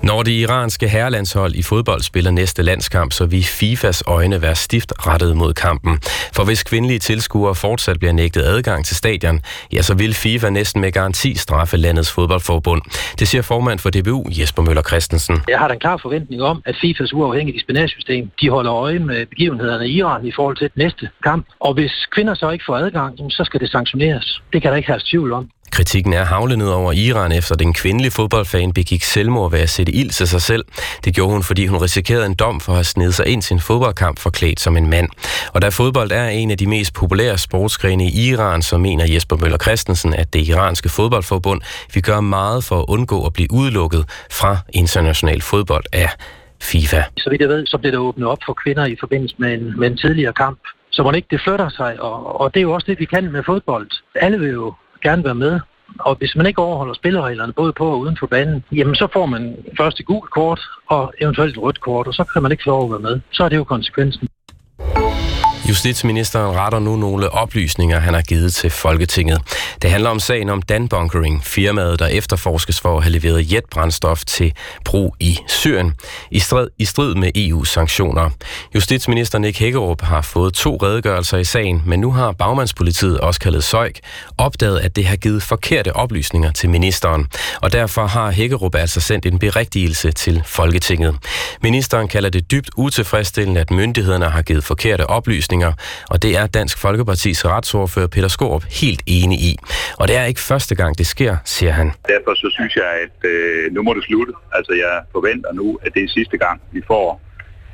Når det iranske herrelandshold i fodbold spiller næste landskamp, så vil FIFAs øjne være stift rettet mod kampen. For hvis kvindelige tilskuere fortsat bliver nægtet adgang til stadion, ja, så vil FIFA næsten med garanti straffe landets fodboldforbund. Det siger formand for D B U, Jesper Møller Christensen. Jeg har da en klar forventning om, at FIFAs uafhængige disciplinarsystem, de holder øje med begivenhederne i Iran i forhold til næste kamp. Og hvis kvinder så ikke får adgang, så skal det sanktioneres. Det kan der ikke have tvivl om. Kritikken er havlet ned over Iran, efter den kvindelige fodboldfan begik selvmord ved at sætte ild til sig selv. Det gjorde hun, fordi hun risikerede en dom for at have sneget sig ind til en fodboldkamp forklædt som en mand. Og da fodbold er en af de mest populære sportsgrene i Iran, så mener Jesper Møller Christensen, at det iranske fodboldforbund vil gøre meget for at undgå at blive udelukket fra international fodbold af FIFA. Så vidt jeg ved, så bliver der åbnet op for kvinder i forbindelse med en, med en tidligere kamp, så man ikke det flytter sig, og, og det er jo også det, vi kan med fodbold. Alle vil jo gerne være med, og hvis man ikke overholder spillereglerne både på og uden for banen, jamen så får man først et gult kort og eventuelt et rødt kort, og så kan man ikke få lov at være med. Så er det jo konsekvensen. Justitsministeren retter nu nogle oplysninger, han har givet til Folketinget. Det handler om sagen om Danbunkering, firmaet, der efterforskes for at have leveret jetbrændstof til brug i Syrien, i strid, i strid med E U-sanktioner. Justitsminister Nick Hækkerup har fået to redegørelser i sagen, men nu har bagmandspolitiet, også kaldet Søjk, opdaget, at det har givet forkerte oplysninger til ministeren. Og derfor har Hækkerup altså sendt en berigtigelse til Folketinget. Ministeren kalder det dybt utilfredsstillende, at myndighederne har givet forkerte oplysninger, og det er Dansk Folkepartis retsordfører Peter Skaarup helt enig i. Og det er ikke første gang, det sker, siger han. Derfor så synes jeg, at øh, nu må det slutte. Altså jeg forventer nu, at det er sidste gang, vi får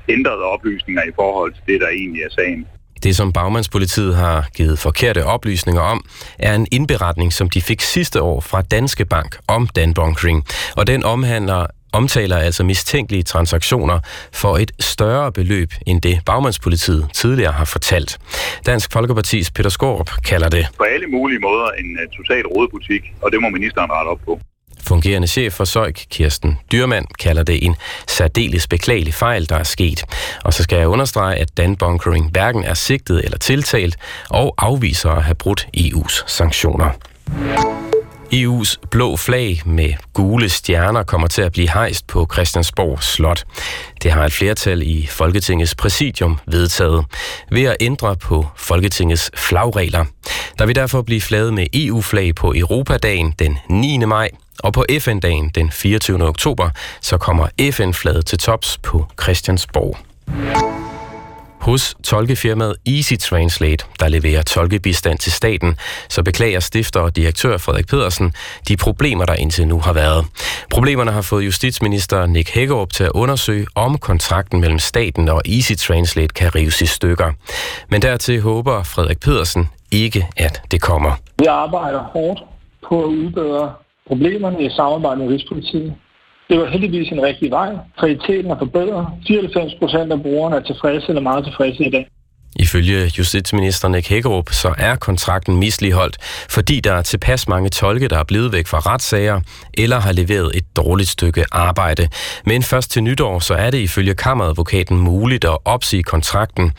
ændrede oplysninger i forhold til det, der egentlig er sagen. Det, som bagmandspolitiet har givet forkerte oplysninger om, er en indberetning, som de fik sidste år fra Danske Bank om Danbunkering. Og den omhandler omtaler altså mistænkelige transaktioner for et større beløb, end det bagmandspolitiet tidligere har fortalt. Dansk Folkepartis Peter Skaarup kalder det på alle mulige måder en total rodebutik, og det må ministeren rette op på. Fungerende chef for Søjk, Kirsten Dyrmand, kalder det en særdeles beklagelig fejl, der er sket. Og så skal jeg understrege, at Danbunkering hverken er sigtet eller tiltalt, og afviser at have brudt E U's sanktioner. E U's blå flag med gule stjerner kommer til at blive hejst på Christiansborg Slot. Det har et flertal i Folketingets præsidium vedtaget ved at ændre på Folketingets flagregler. Der vil derfor blive flaget med E U-flag på Europadagen den niende maj, og på F N-dagen den fireogtyvende oktober, så kommer F N-flaget til tops på Christiansborg. Hos tolkefirmaet Easy Translate, der leverer tolkebistand til staten, så beklager stifter og direktør Frederik Pedersen de problemer, der indtil nu har været. Problemerne har fået justitsminister Nick Hækkerup til at undersøge, om kontrakten mellem staten og Easy Translate kan rives i stykker. Men dertil håber Frederik Pedersen ikke, at det kommer. Vi arbejder hårdt på at udbedre problemerne i samarbejde med Rigspolitiet. Det var heldigvis en rigtig vej. Kvaliteten er forbedret. fireoghalvfems procent af brugerne er tilfredse eller meget tilfredse i dag. Ifølge justitsminister Nick Hækkerup, så er kontrakten misligholdt, fordi der er tilpas mange tolke, der er blevet væk fra retssager eller har leveret et dårligt stykke arbejde. Men først til nytår, så er det ifølge kammeradvokaten muligt at opsige kontrakten,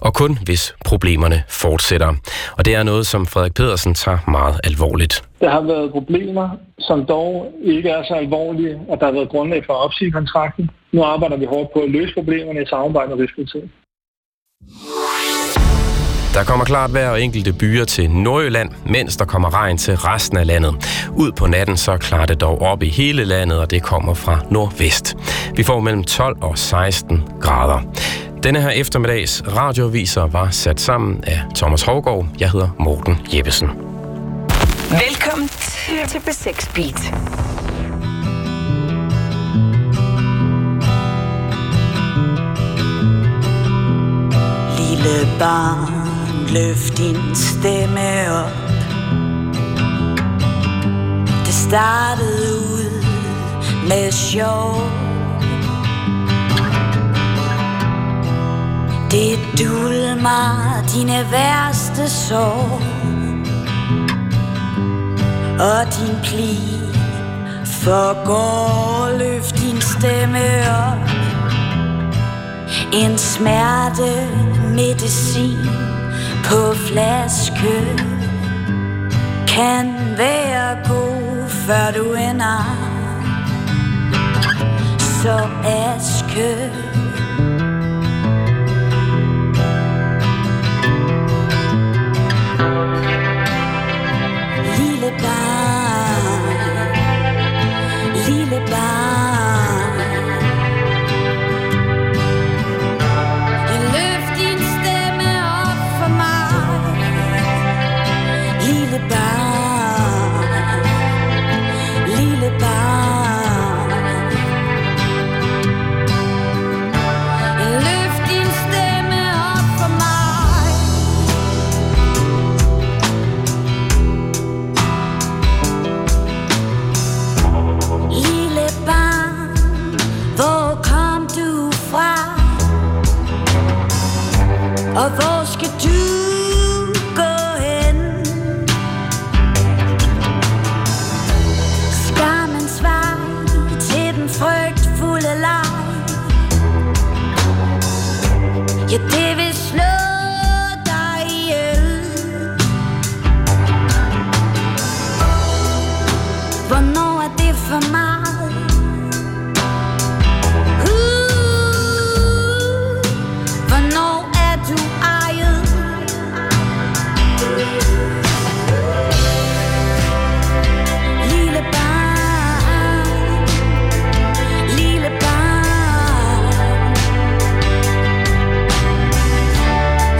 og kun hvis problemerne fortsætter. Og det er noget, som Frederik Pedersen tager meget alvorligt. Der har været problemer, som dog ikke er så alvorlige, at der har været grundlag for at opsige kontrakten. Nu arbejder vi hårdt på at løse problemerne i samarbejde med Rigspolitiet. Der kommer klart vejr og enkelte byer til Nordjylland, mens der kommer regn til resten af landet. Ud på natten så klarer det dog op i hele landet, og det kommer fra nordvest. Vi får mellem tolv og seksten grader. Denne her eftermiddags radioviser var sat sammen af Thomas Hovgaard. Jeg hedder Morten Jeppesen. Velkommen til B seks Beat. Lille barn, løft din stemme op. Det startede ud med sjov. Det dulmer dine værste sår og din pli forgår. Løft din stemme op. En smerte medicin på flaske kan være god, før du ender. som aske. Lille barn, lille barn, løft din stemme op for mig. Lille barn, lille barn, og hvor skal du gå hen? Skammens vej til den frygtfulde leg. Ja, det vil slå dig ihjel. Hvornår er det for meget? Uh, hvornår du ejer. Lille barn, lille barn,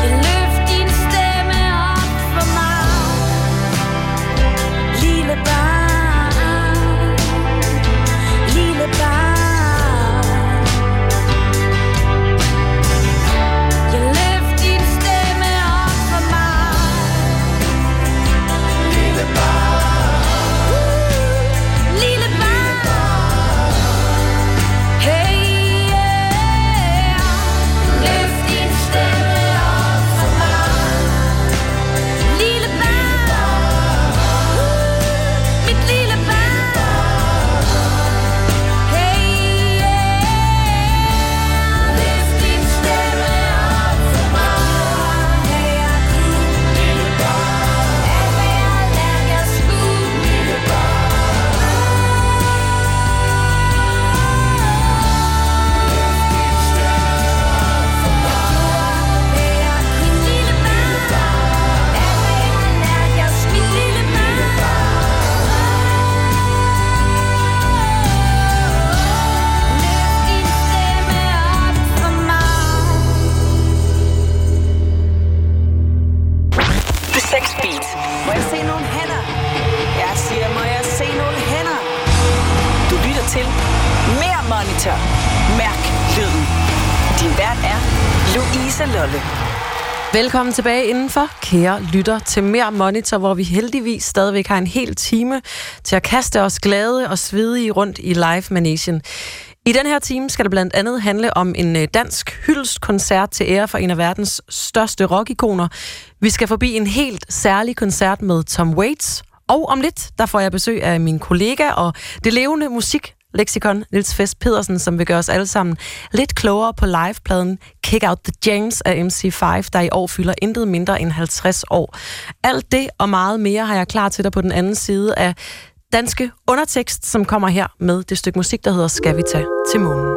jeg løft din stemme op for mig. Lille barn, lille barn, velkommen tilbage indenfor, kære lytter, til Mer' Monitor, hvor vi heldigvis stadigvæk har en hel time til at kaste os glade og svedige rundt i live-manesien. I den her time skal det blandt andet handle om en dansk hyldestkoncert til ære for en af verdens største rockikoner. Vi skal forbi en helt særlig koncert med Tom Waits, og om lidt, der får jeg besøg af min kollega og det levende musik leksikon Niels Fest Pedersen, som vil gøre os alle sammen lidt klogere på livepladen Kick Out The Jams af M C fem, der i år fylder intet mindre end halvtreds år. Alt det og meget mere har jeg klar til dig på den anden side af Danske Undertekst, som kommer her med det stykke musik, der hedder Skal vi tage til månen.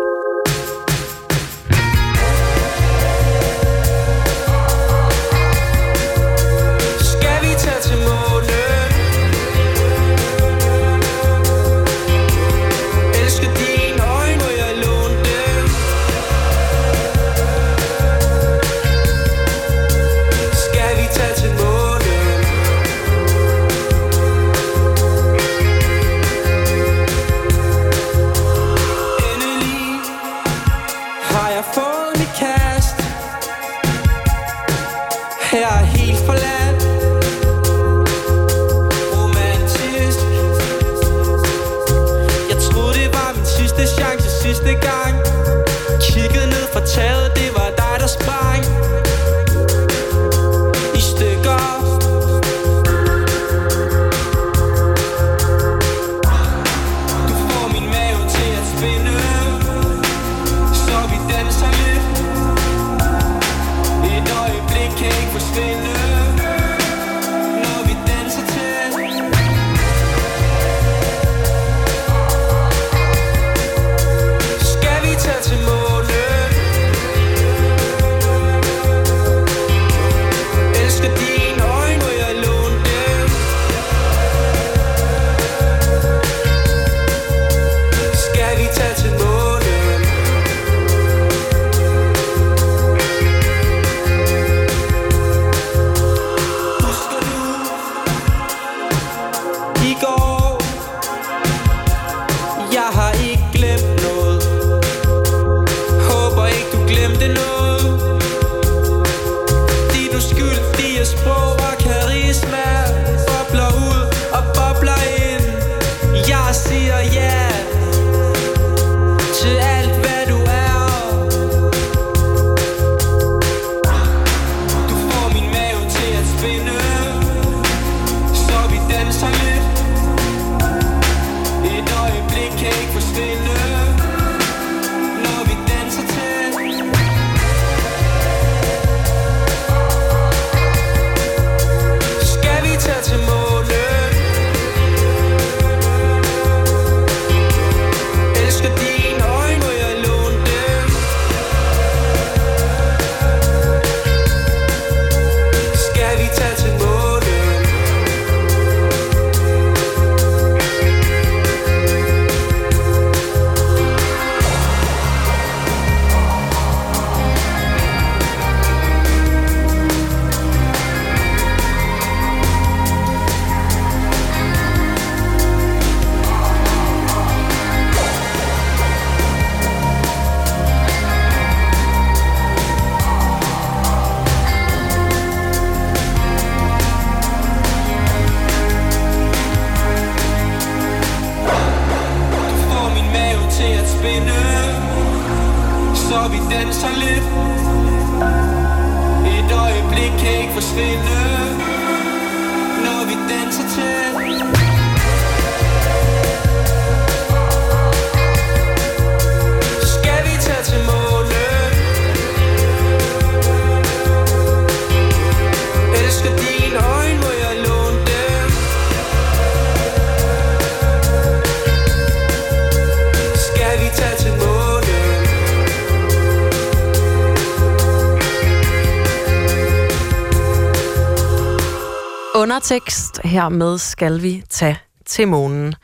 Undertekst hermed skal vi tage til månen.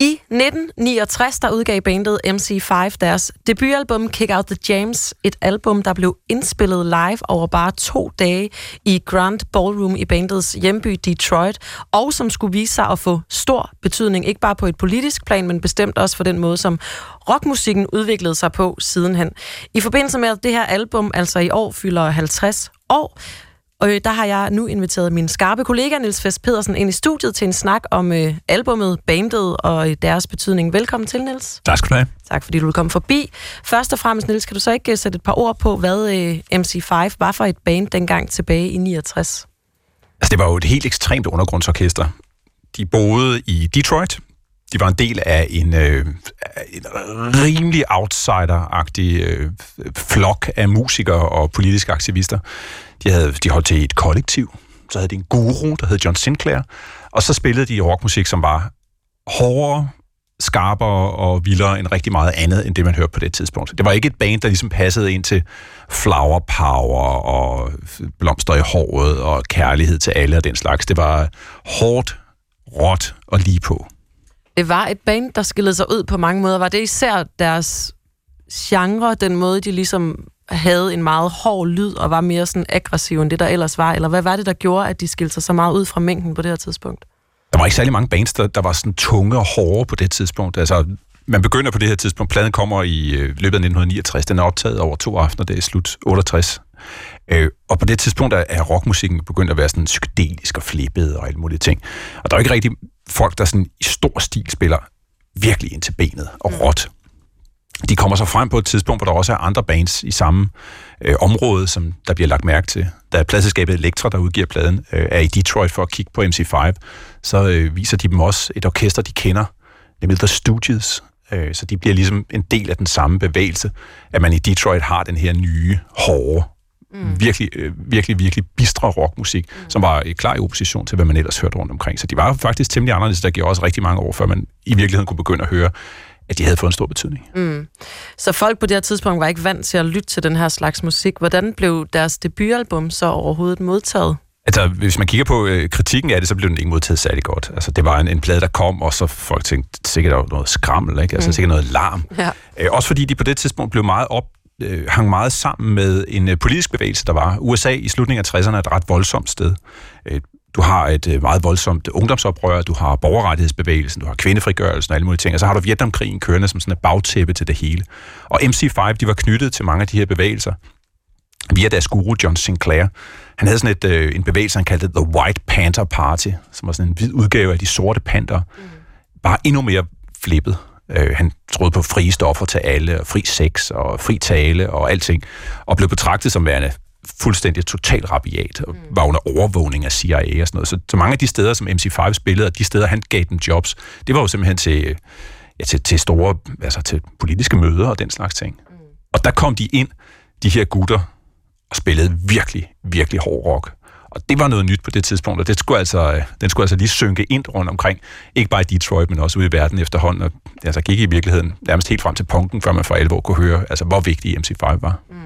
I nitten niogtres der udgav bandet M C fem deres debutalbum Kick Out The Jams, et album, der blev indspillet live over bare to dage i Grand Ballroom i bandets hjemby Detroit, og som skulle vise sig at få stor betydning, ikke bare på et politisk plan, men bestemt også for den måde, som rockmusikken udviklede sig på sidenhen. I forbindelse med, at det her album altså i år fylder halvtreds år, og der har jeg nu inviteret min skarpe kollega Niels Fest Pedersen ind i studiet til en snak om øh, albumet, bandet og deres betydning. Velkommen til, Niels. Tak skal du have. Tak, fordi du vil komme forbi. Først og fremmest, Niels, kan du så ikke sætte et par ord på, hvad øh, M C fem var for et band dengang tilbage i niogtres? Altså, det var jo et helt ekstremt undergrundsorkester. De boede i Detroit. De var en del af en, øh, en rimelig outsider-agtig øh, flok af musikere og politiske aktivister. De, havde, de holdt til et kollektiv, så havde de en guru, der hed John Sinclair, og så spillede de rockmusik, som var hårdere, skarpere og vildere end rigtig meget andet, end det man hørte på det tidspunkt. Det var ikke et band, der ligesom passede ind til flower power og blomster i håret og kærlighed til alle og den slags. Det var hårdt, råt og lige på. Det var et band, der skillede sig ud på mange måder. Var det især deres genre, den måde, de ligesom havde en meget hård lyd og var mere sådan aggressiv end det, der ellers var? Eller hvad var det, der gjorde, at de skilte sig så meget ud fra mængden på det her tidspunkt? Der var ikke særlig mange bands, der, der var sådan tunge og hårde på det tidspunkt. Altså, man begynder på det her tidspunkt. Pladen kommer i øh, løbet af nitten niogtres. Den er optaget over to aftener, det er slut otteogtres. Øh, og på det tidspunkt er, er rockmusikken begyndt at være sådan psykedelisk og flippet og alle mulige ting. Og der er ikke rigtig folk, der sådan i stor stil spiller virkelig ind til benet og råt. De kommer så frem på et tidspunkt, hvor der også er andre bands i samme øh, område, som der bliver lagt mærke til. Da pladeselskabet Elektra, der udgiver pladen, øh, er i Detroit for at kigge på M C fem, så øh, viser de dem også et orkester, de kender, nemlig The Stooges. Øh, så de bliver ligesom en del af den samme bevægelse, at man i Detroit har den her nye, hårde, Mm. virkelig, virkelig, virkelig bistre rockmusik, mm. som var klar i opposition til, hvad man ellers hørte rundt omkring. Så de var faktisk temmelig anderledes, der gjorde også rigtig mange år, før man i virkeligheden kunne begynde at høre, at de havde fået en stor betydning. Mm. Så folk på det her tidspunkt var ikke vant til at lytte til den her slags musik. Hvordan blev deres debutalbum så overhovedet modtaget? Altså, hvis man kigger på øh, kritikken af det, så blev den ikke modtaget særlig godt. Altså, det var en, en plade, der kom, og så folk tænkte sikkert, der var noget skrammel, ikke? Altså, mm. sikkert noget larm. Ja. Øh, også fordi de på det tidspunkt blev meget op hang meget sammen med en politisk bevægelse, der var. U S A i slutningen af tresserne er et ret voldsomt sted. Du har et meget voldsomt ungdomsoprør, du har borgerrettighedsbevægelsen, du har kvindefrigørelsen og alle mulige ting, og så har du Vietnamkrigen kørende som sådan et bagtæppe til det hele. Og M C fem, de var knyttet til mange af de her bevægelser via deres guru, John Sinclair. Han havde sådan et, en bevægelse, han kaldte The White Panther Party, som var sådan en hvid udgave af de sorte panter. Bare endnu mere flippet. Han troede på frie stoffer til alle, og fri sex, og fri tale, og alting, og blev betragtet som værende fuldstændig totalt rabiat, og var under overvågning af C I A og sådan noget. Så, så mange af de steder, som M C fem spillede, og de steder, han gav dem jobs, det var jo simpelthen til, ja, til, til store, altså til politiske møder og den slags ting. Og der kom de ind, de her gutter, og spillede virkelig, virkelig hård rock. Og det var noget nyt på det tidspunkt, og det skulle altså, den skulle altså lige synke ind rundt omkring. Ikke bare i Detroit, men også ude i verden efterhånden. Og altså gik i virkeligheden nærmest helt frem til punken, før man for alvor kunne høre, altså, hvor vigtig M C fem var. Mm,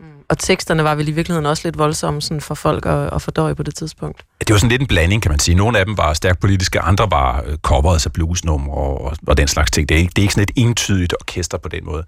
mm. Og teksterne var vel i virkeligheden også lidt voldsomme sådan for folk at, at fordøje på det tidspunkt? Det var sådan lidt en blanding, kan man sige. Nogle af dem var stærkt politiske, andre var coveret, altså bluesnumre og, og den slags ting. Det er, ikke, det er ikke sådan et entydigt orkester på den måde.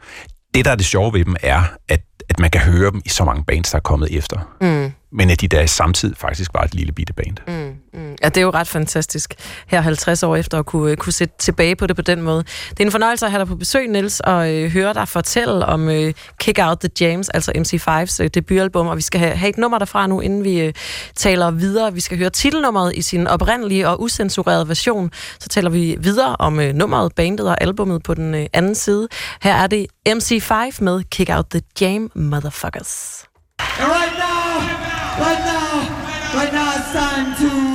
Det, der er det sjove ved dem, er, at, at man kan høre dem i så mange bands, der er kommet efter. Mm. Men at de der samtidig faktisk var et lille bitte band. Mm, mm. Ja, det er jo ret fantastisk her halvtreds år efter at kunne, kunne se tilbage på det på den måde. Det er en fornøjelse at have dig på besøg, Niels, og øh, høre dig fortælle om øh, Kick Out The Jams, altså M C fem øh, debutalbum, og vi skal have, have et nummer derfra nu, inden vi øh, taler videre. Vi skal høre titelnummeret i sin oprindelige og usensurerede version. Så taler vi videre om øh, nummeret, bandet og albummet på den øh, anden side. Her er det M C fem med Kick Out The Jam, motherfuckers. And right now, right now, right now, it's time to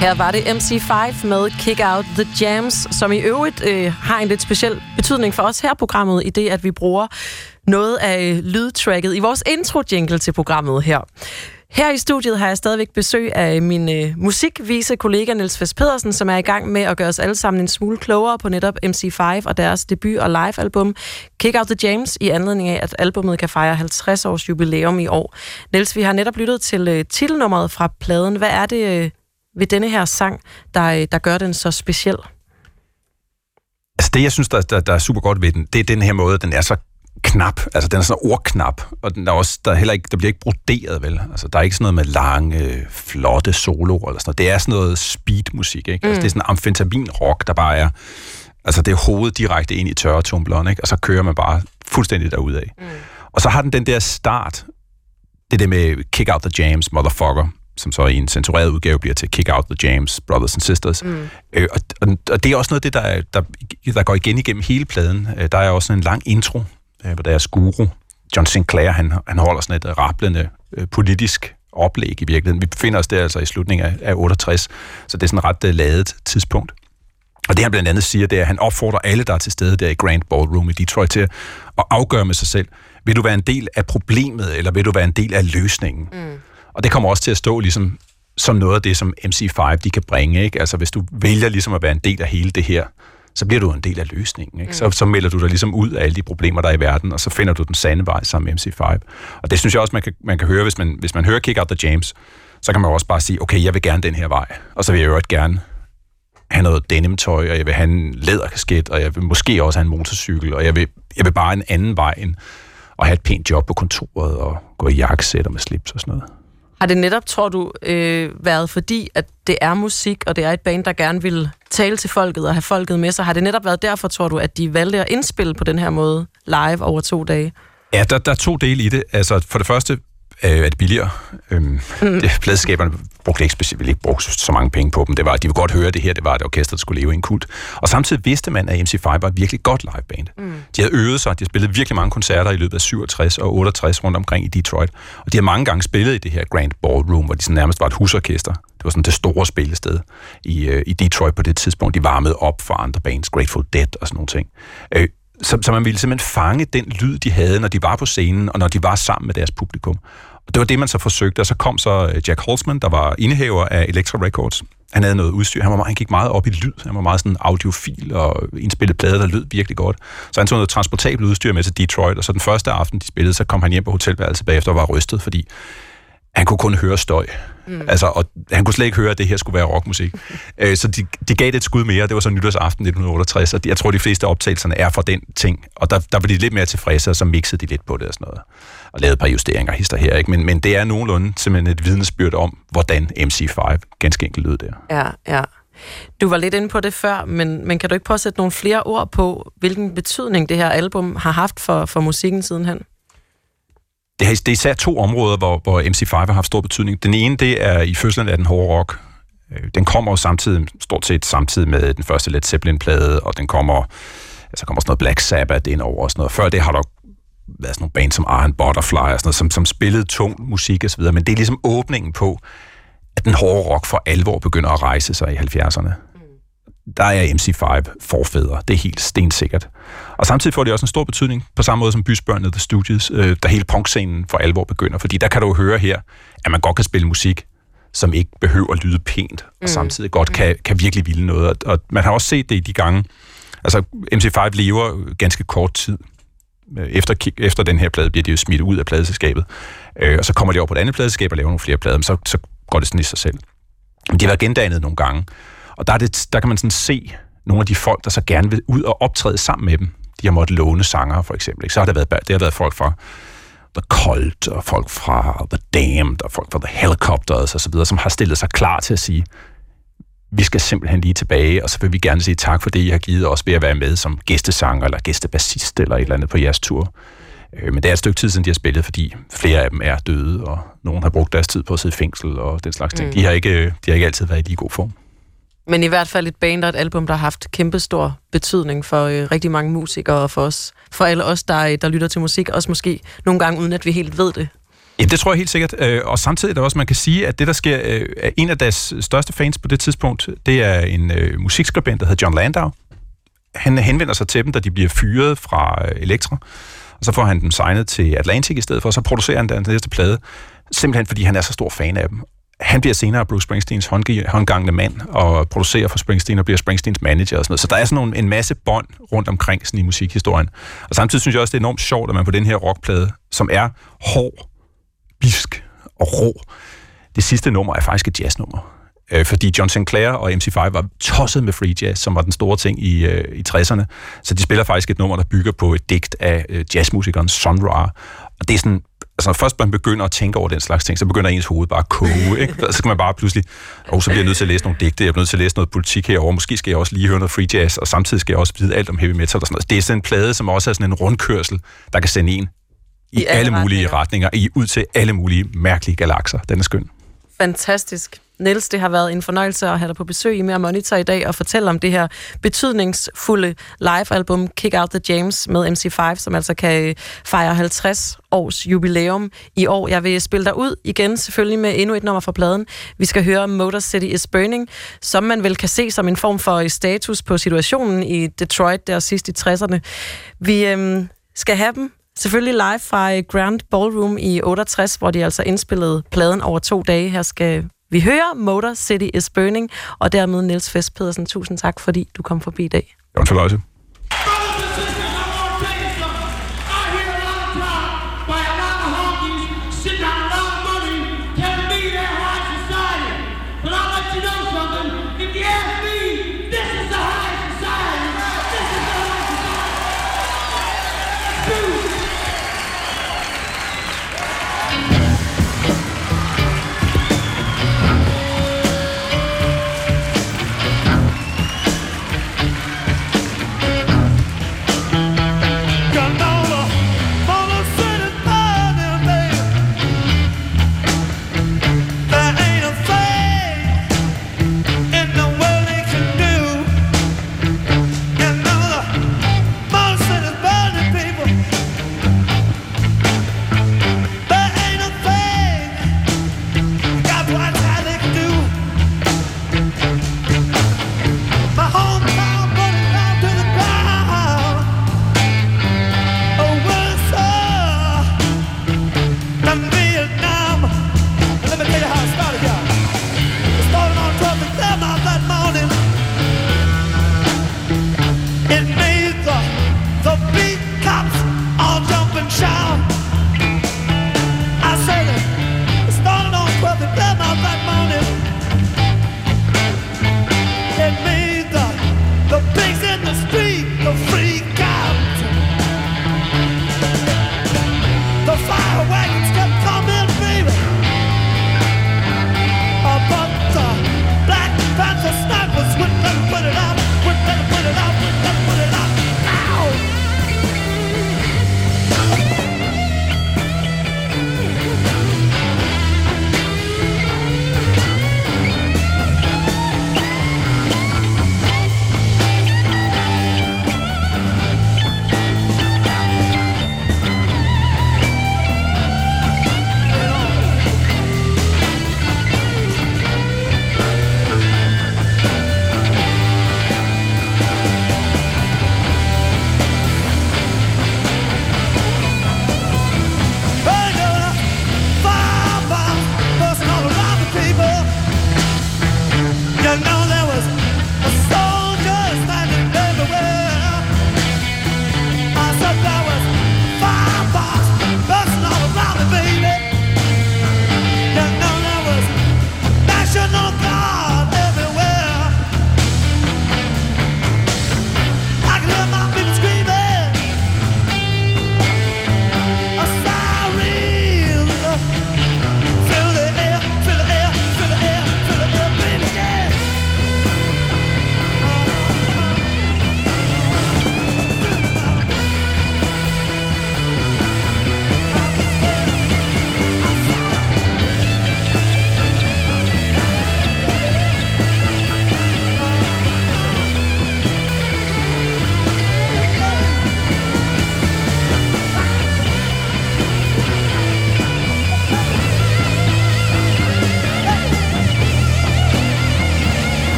Her var det M C fem med Kick Out The Jams, som i øvrigt øh, har en lidt speciel betydning for os her programmet, i det, at vi bruger noget af lydtracket i vores intro-jingle til programmet her. Her i studiet har jeg stadigvæk besøg af min øh, musikvise kollega Niels Vest Pedersen, som er i gang med at gøre os alle sammen en smule klogere på netop M C fem og deres debut- og live-album Kick Out The Jams, i anledning af, at albummet kan fejre halvtreds års jubilæum i år. Niels, vi har netop lyttet til øh, titelnummeret fra pladen. Hvad er det øh, ved denne her sang, der, der gør den så speciel? Altså det, jeg synes, der, der, der er super godt ved den, det er den her måde, den er så knap. Altså den er sådan ordknap, og den er også, der, er heller ikke, der bliver ikke broderet, vel? Altså der er ikke sådan noget med lange, flotte soloer eller sådan noget. Det er sådan noget speedmusik, ikke? Mm. Altså det er sådan amfetaminrock, der bare er, altså det er hovedet direkte ind i tørretumbleren, ikke? Og så kører man bare fuldstændig derudad. Mm. Og så har den den der start, det der med Kick Out The Jams, motherfucker, som så i en censureret udgave bliver til Kick Out The Jams, Brothers and Sisters. Mm. Øh, og, og det er også noget af det, der, der, der går igen igennem hele pladen. Øh, der er også en lang intro, øh, hvor der er guru John Sinclair, han, han holder sådan et rablende øh, politisk oplæg i virkeligheden. Vi befinder os der altså i slutningen af, af otteogtres, så det er sådan et ret øh, ladet tidspunkt. Og det han blandt andet siger, det er, at han opfordrer alle, der er til stede der i Grand Ballroom i Detroit, til at afgøre med sig selv, vil du være en del af problemet, eller vil du være en del af løsningen? Mm. Og det kommer også til at stå ligesom som noget af det, som M C fem de kan bringe, ikke? Altså hvis du vælger ligesom at være en del af hele det her, så bliver du en del af løsningen, ikke? Mm. Så, så melder du dig ligesom ud af alle de problemer, der er i verden, og så finder du den sande vej sammen med M C fem. Og det synes jeg også, man kan, man kan høre, hvis man, hvis man hører Kick Out The Jams, så kan man også bare sige, okay, jeg vil gerne den her vej, og så vil jeg jo også gerne have noget denimtøj, og jeg vil have en læderkasket, og jeg vil måske også have en motorcykel, og jeg vil, jeg vil bare en anden vej end at have et pænt job på kontoret, og gå i jakkesæt og med slips og sådan noget. Har det netop, tror du, øh, været fordi, at det er musik, og det er et band, der gerne vil tale til folket og have folket med sig? Har det netop været derfor, tror du, at de valgte at indspille på den her måde live over to dage? Ja, der, der er to dele i det. Altså, for det første øh, er det billigere. Øhm, mm. det, pladeskaberne brugte ikke, specifikt, ville ikke bruge så mange penge på dem. Det var, de ville godt høre det her, det var, at orkestret skulle leve i en kult. Og samtidig vidste man, at M C fem var et virkelig godt liveband. Mm. De havde øvet sig, de havde spillet virkelig mange koncerter i løbet af syvogtres og otteogtres rundt omkring i Detroit. Og de havde mange gange spillet i det her Grand Ballroom, hvor de sådan nærmest var et husorkester. Det var sådan det store spillested i, øh, i Detroit på det tidspunkt. De varmede op for andre bands, Grateful Dead og sådan nogle ting. Øh, så, så man ville simpelthen fange den lyd, de havde, når de var på scenen, og når de var sammen med deres publikum. Det var det, man så forsøgte, og så kom så Jack Holzman, der var indehaver af Elektra Records. Han havde noget udstyr, han, var meget, han gik meget op i lyd, han var meget sådan audiofil og indspillede plader, der lød virkelig godt. Så han tog noget transportabelt udstyr med til Detroit, og så den første aften, de spillede, så kom han hjem på hotelværelset bagefter og var rystet, fordi han kunne kun høre støj. Mm. Altså, og han kunne slet ikke høre, at det her skulle være rockmusik. Så de, de gav det et skud mere, det var så nytårsaften nitten otteogtres, og jeg tror, de fleste optagelserne er fra den ting. Og der, der blev de lidt mere tilfredse, og så mixede de lidt på det og sådan noget. Og lavede et par justeringer hister her, ikke? Men, men det er nogenlunde simpelthen et vidnesbyrd om, hvordan M C fem ganske enkelt lød der. Ja, ja. Du var lidt inde på det før, men, men kan du ikke prøve at sætte nogle flere ord på, hvilken betydning det her album har haft for, for musikken sidenhen? Det er især to områder, hvor, hvor M C fem har haft stor betydning. Den ene, det er i fødslen af den hårde rock. Den kommer jo samtidig, stort set samtidig med den første Led Zeppelin-plade, og den kommer, altså kommer sådan noget Black Sabbath ind over og sådan noget. Før det har der været sådan nogle band som Iron Butterfly og sådan noget, som, som spillede tung musik og så videre, men det er ligesom åbningen på, at den hårde rock for alvor begynder at rejse sig i halvfjerdserne. Der er M C fem forfædre, det er helt stensikkert. Og samtidig får det også en stor betydning, på samme måde som Bysbørnet The Studios, øh, der hele punkscenen for alvor begynder. Fordi der kan du høre her, at man godt kan spille musik, som ikke behøver at lyde pænt, og mm. samtidig godt kan, kan virkelig ville noget. Og man har også set det i de gange. Altså, M C fem lever ganske kort tid. Efter, efter den her plade bliver de jo smidt ud af pladeselskabet. Øh, og så kommer de over på et andet pladeselskab og laver nogle flere plader, men så, så går det sådan i sig selv. Men de har været gendannet nogle gange. Og der, er det, der kan man sådan se nogle af de folk, der så gerne vil ud og optræde sammen med dem. De har måttet låne sangere, for eksempel. Ikke? Så har det været, det har været folk fra The Cult, og folk fra The Damned, og folk fra The Helicopters og så videre, som har stillet sig klar til at sige, vi skal simpelthen lige tilbage, og så vil vi gerne sige tak for det, I har givet os ved at være med som gæstesanger, eller gæstebassist, eller et eller andet på jeres tur. Men det er et stykke tid siden, de har spillet, fordi flere af dem er døde, og nogen har brugt deres tid på at sidde i fængsel, og den slags ting. Mm. De, har ikke, de har ikke altid været i lige god form. Men i hvert fald et band og et album, der har haft kæmpestor betydning for øh, rigtig mange musikere og for os. For alle os, der, der lytter til musik, også måske nogle gange uden, at vi helt ved det. Ja, det tror jeg helt sikkert. Og samtidig er der også, man kan sige, at det, der sker, er en af deres største fans på det tidspunkt, det er en øh, musikskribent, der hedder John Landau. Han henvender sig til dem, da de bliver fyret fra øh, Elektra, og så får han dem signet til Atlantic i stedet for, og så producerer han deres næste plade, simpelthen fordi han er så stor fan af dem. Han bliver senere Bruce Springsteens håndgangende mand, og producerer for Springsteen, og bliver Springsteens manager og sådan noget. Så der er sådan nogle, en masse bånd rundt omkring sådan i musikhistorien. Og samtidig synes jeg også, det er enormt sjovt, at man på den her rockplade, som er hård, bisk og rå, det sidste nummer er faktisk et jazznummer. Øh, fordi John Sinclair og M C fem var tosset med free jazz, som var den store ting i, øh, i tresserne. Så de spiller faktisk et nummer, der bygger på et digt af øh, jazzmusikeren Sun Ra. Og det er sådan... Altså, først man begynder at tænke over den slags ting, så begynder ens hoved bare at koge, ikke? Så kan man bare pludselig, og så bliver jeg nødt til at læse nogle digte, jeg bliver nødt til at læse noget politik herovre, måske skal jeg også lige høre noget free jazz, og samtidig skal jeg også vide alt om heavy metal og sådan noget. Det er sådan en plade, som også er sådan en rundkørsel, der kan sende en i, I alle, alle mulige retninger, retninger, i ud til alle mulige mærkelige galakser. Den er skøn. Fantastisk. Niels, det har været en fornøjelse at have dig på besøg i Mer' Monitor i dag og fortælle om det her betydningsfulde live-album Kick Out The Jams med M C fem, som altså kan fejre halvtreds års jubilæum i år. Jeg vil spille dig ud igen, selvfølgelig med endnu et nummer fra pladen. Vi skal høre Motor City Is Burning, som man vel kan se som en form for status på situationen i Detroit der sidst i tresserne. Vi øhm, skal have dem. Selvfølgelig live fra Grand Ballroom i otteogtres, hvor de altså indspillede pladen over to dage. Her skal vi hører Motor City Is Burning, og dermed Niels Fest Pedersen. Tusind tak, fordi du kom forbi i dag. Det var en fornøjelse.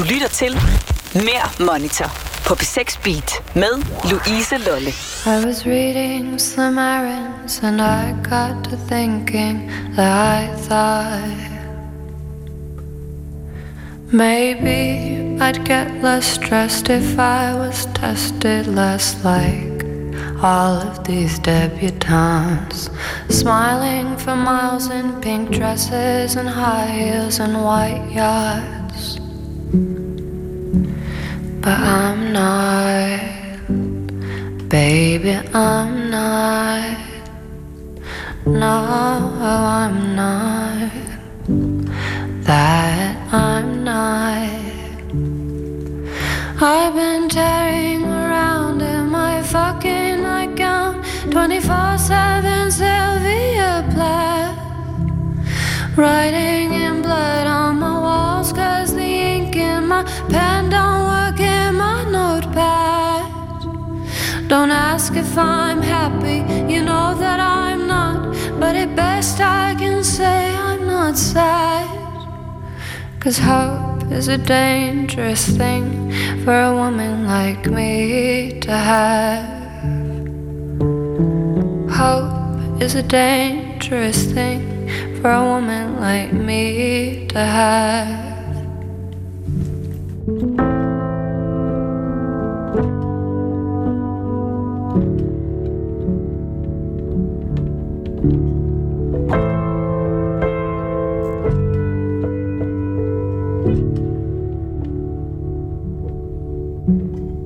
Du lytter til Mer' Monitor på P seks Beat med Louise Lolle. I was reading some errands and I got to thinking that I thought maybe I'd get less stressed if I was tested less like all of these debutantes, smiling for miles in pink dresses and high heels and white yachts. But I'm not, baby, I'm not. No, I'm not. That I'm not. I've been tearing around in my fucking nightgown, twenty-four seven Sylvia Plath, writing in blood on my walls, cause the ink in my pen don't work in my notepad. Don't ask if I'm happy, you know that I'm not, but at best I can say I'm not sad. Cause hope is a dangerous thing for a woman like me to have. Hope is a dangerous thing for a woman like me to have.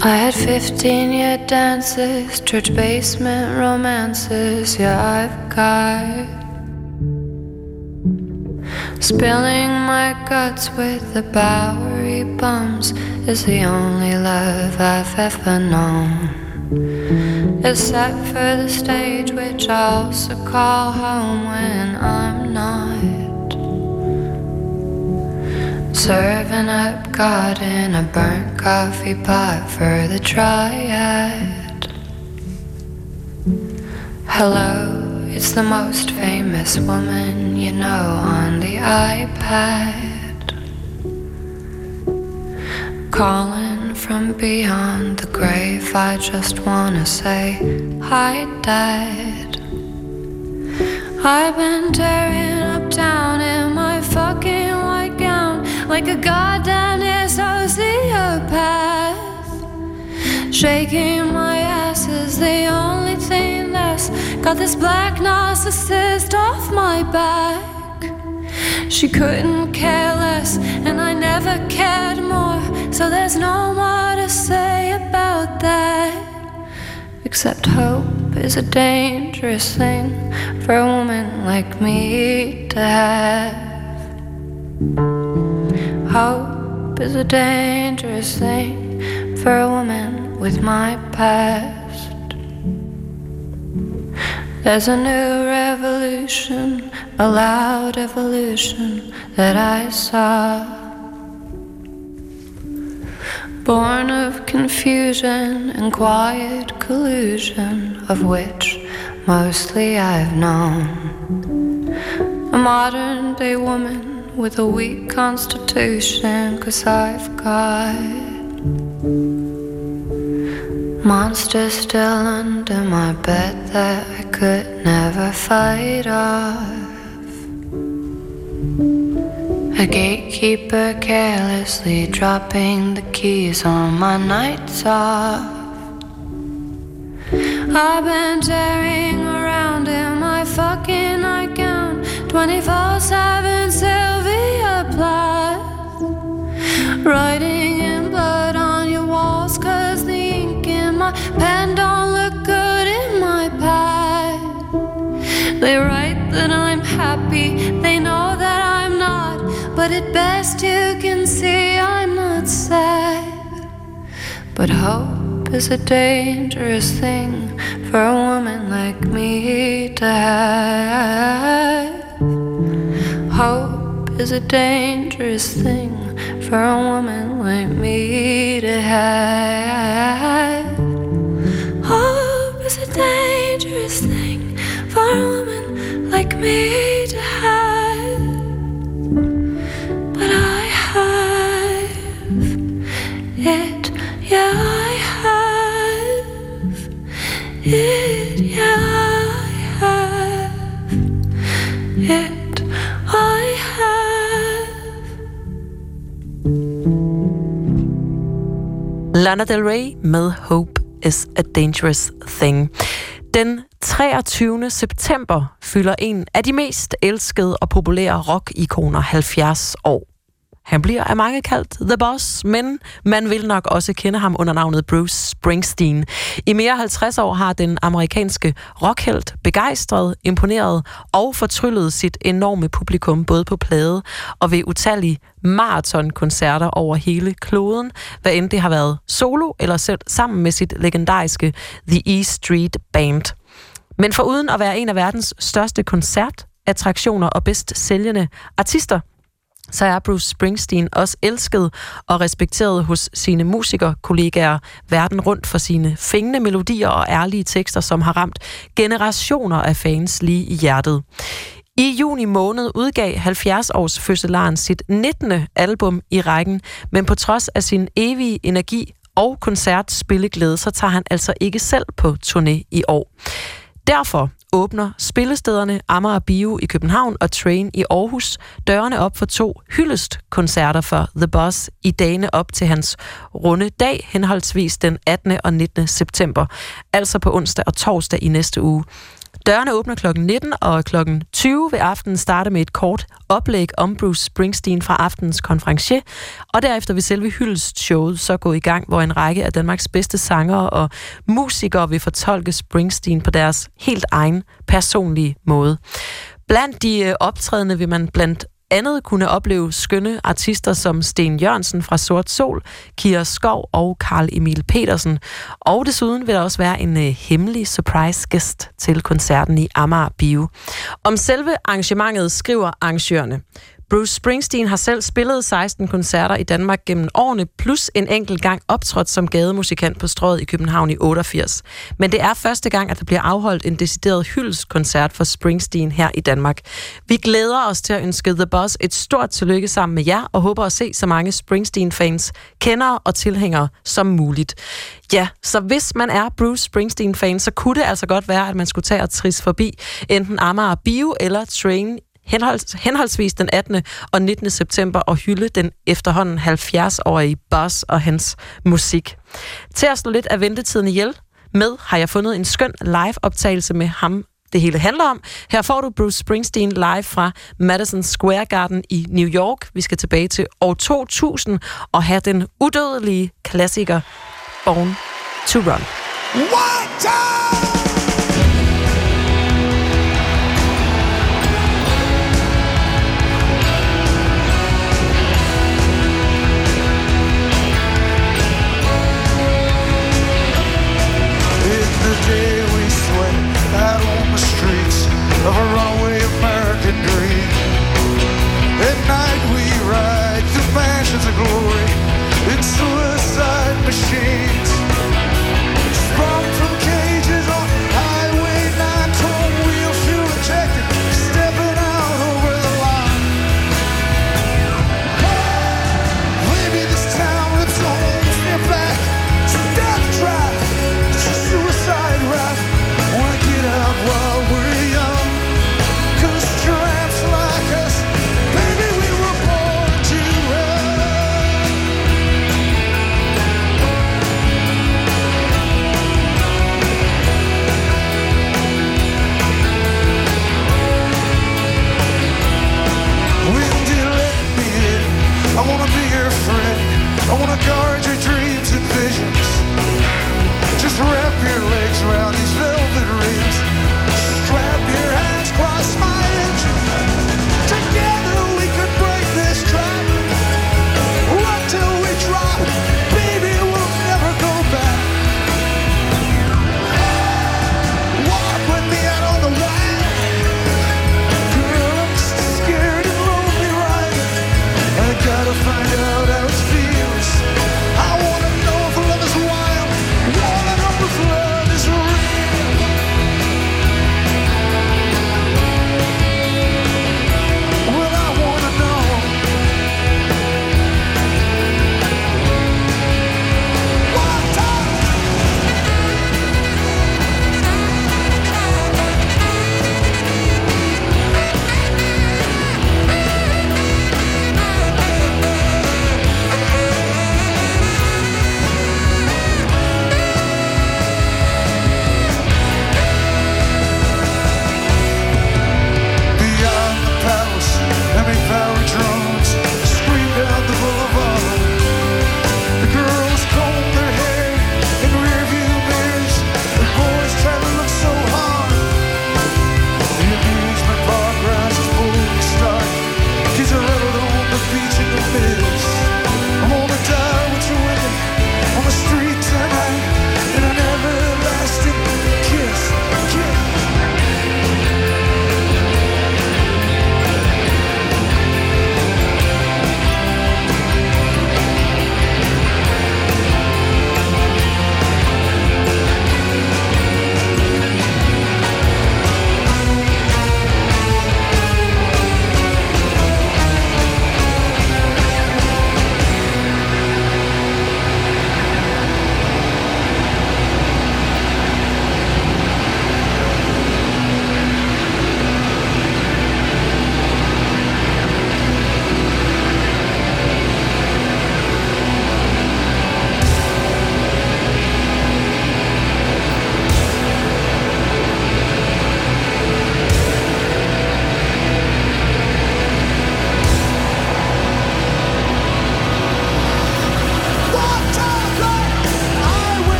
I had fifteen-year dances, church basement romances, yeah, I've got. Spilling my guts with the Bowery bums is the only love I've ever known, except for the stage, which I also call home when I'm not. Serving up God in a burnt coffee pot for the triad. Hello, it's the most famous woman you know on the iPad. Calling from beyond the grave, I just wanna say hi, Dad. I've been tearing uptown in my fucking white gown like a goddamn sociopath, shaking my ass is the only thing that's got this black narcissist off my back. She couldn't care less and I never cared more, so there's no more to say about that, except hope is a dangerous thing for a woman like me to have. Hope is a dangerous thing for a woman with my past. There's a new revolution, a loud evolution that I saw, born of confusion and quiet collusion, of which mostly I've known. A modern day woman with a weak constitution, cause I've got monsters still under my bed that I could never fight off. A gatekeeper carelessly dropping the keys on my nights off. I've been tearing around in my fucking nightgown, twenty-four seven Sylvia Plath, writing in blood on your walls, cause the ink in my pen don't look good in my pad. They write that I'm happy, they know that I'm not, but at best you can see I'm not sad. But hope is a dangerous thing for a woman like me to have. Hope is a dangerous thing for a woman like me to have. Hope is a dangerous thing for a woman like me to have. But I have it I have. Lana Del Rey med Hope is a Dangerous Thing. Den treogtyvende september fylder en af de mest elskede og populære rock-ikoner halvfjerds år. Han bliver af mange kaldt The Boss, men man vil nok også kende ham under navnet Bruce Springsteen. I mere halvtreds år har den amerikanske rockhelt begejstret, imponeret og fortryllet sit enorme publikum både på plade og ved utallige maratonkoncerter over hele kloden, hvad end det har været solo eller selv sammen med sit legendariske The E Street Band. Men foruden at være en af verdens største koncertattraktioner og bedst sælgende artister, så er Bruce Springsteen også elsket og respekteret hos sine musikerkollegaer verden rundt for sine fængende melodier og ærlige tekster, som har ramt generationer af fans lige i hjertet. I juni måned udgav halvfjerds års fødselaren sit nittende album i rækken, men på trods af sin evige energi og koncertspilleglæde, så tager han altså ikke selv på turné i år. Derfor åbner spillestederne Amager Bio i København og Train i Aarhus dørene op for to hyldestkoncerter for The Boss i dagene op til hans runde dag, henholdsvis den attende og nittende september, altså på onsdag og torsdag i næste uge. Dørene åbner klokken nitten og klokken tyve ved aftenen starter med et kort oplæg om Bruce Springsteen fra aftenens konferencier, og derefter vil selve hyldestshowet så gå i gang, hvor en række af Danmarks bedste sangere og musikere vil fortolke Springsteen på deres helt egen personlige måde. Blandt de optrædende vil man blandt andet kunne opleve skønne artister som Sten Jørgensen fra Sort Sol, Kira Skov og Carl Emil Petersen. Og desuden vil der også være en øh, hemmelig surprise-gæst til koncerten i Amager Bio. Om selve arrangementet skriver arrangørerne: Bruce Springsteen har selv spillet seksten koncerter i Danmark gennem årene, plus en enkelt gang optrådt som gademusikant på Strøget i København i otteogfirs. Men det er første gang, at der bliver afholdt en decideret hyldestkoncert for Springsteen her i Danmark. Vi glæder os til at ønske The Boss et stort tillykke sammen med jer, og håber at se så mange Springsteen-fans, kendere og tilhængere som muligt. Ja, så hvis man er Bruce Springsteen-fan, så kunne det altså godt være, at man skulle tage og trisse forbi enten Amager Bio eller Train Henholds, henholdsvis den attende og nittende september og hylde den efterhånden halvfjerds-årige Boss og hans musik. Til at slå lidt af ventetiden ihjel med har jeg fundet en skøn live-optagelse med ham, det hele handler om. Her får du Bruce Springsteen live fra Madison Square Garden i New York. Vi skal tilbage til år to tusind og have den udødelige klassiker Born to Run. One, of a runaway American dream. At night we ride through mansions of glory in suicide machines, sprung from cages on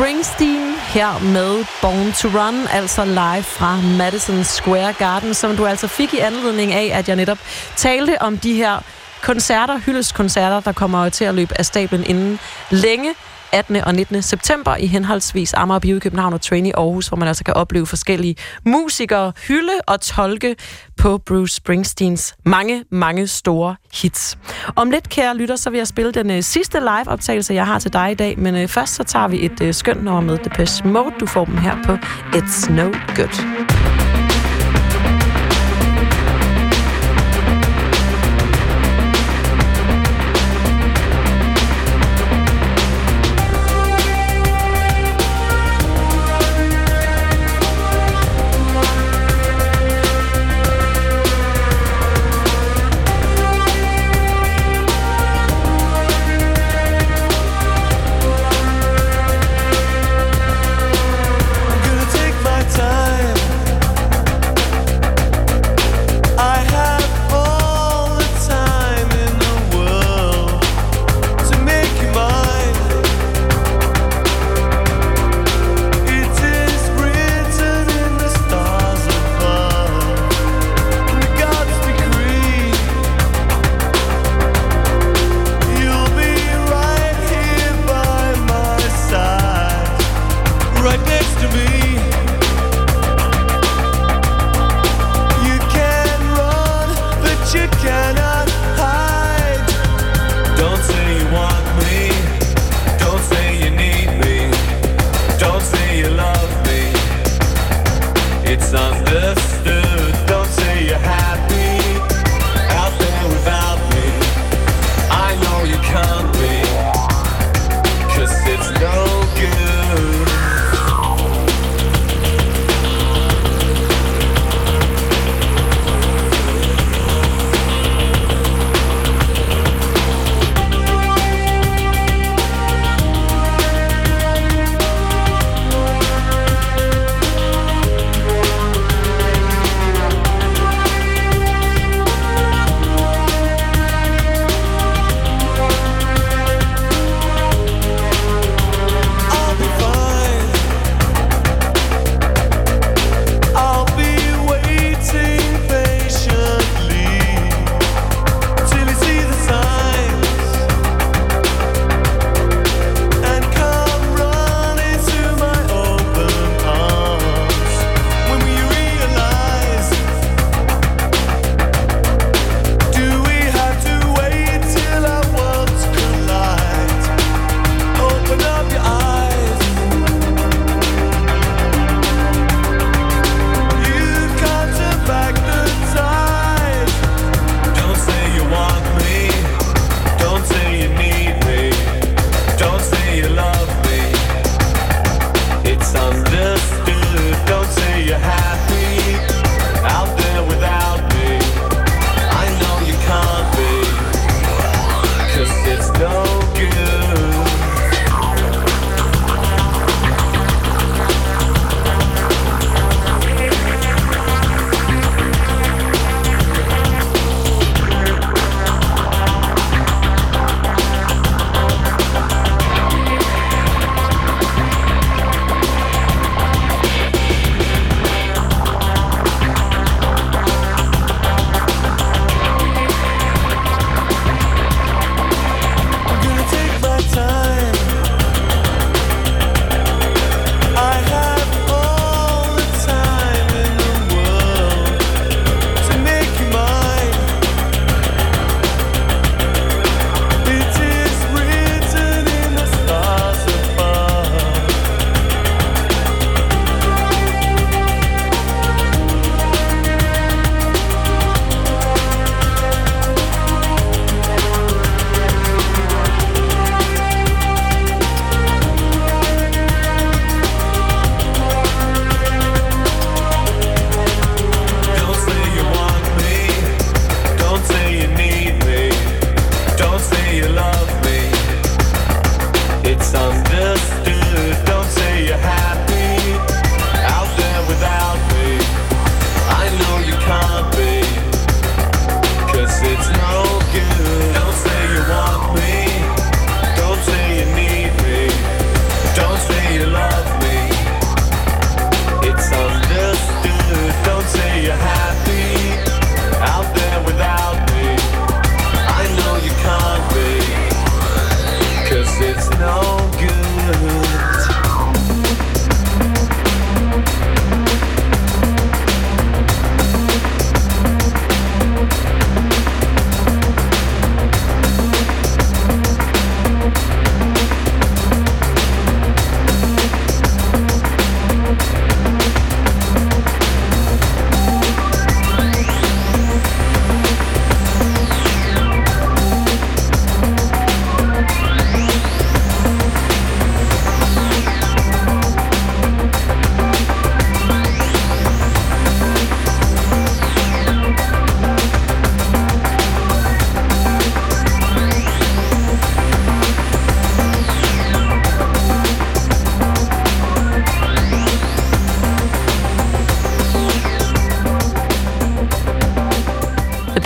Springsteen her med Born to Run, altså live fra Madison Square Garden, som du altså fik i anledning af, at jeg netop talte om de her koncerter, hyldestkoncerter, der kommer til at løbe af stablen inden længe. attende og nittende september i henholdsvis Amager Bio i København og Train i Aarhus, hvor man altså kan opleve forskellige musikere hylde og tolke på Bruce Springsteens mange, mange store hits. Om lidt, kære lytter, så vil jeg spille den øh, sidste live-optagelse, jeg har til dig i dag, men øh, først så tager vi et øh, skønt nummer med Depeche Mode. Du får dem her på It's No Good.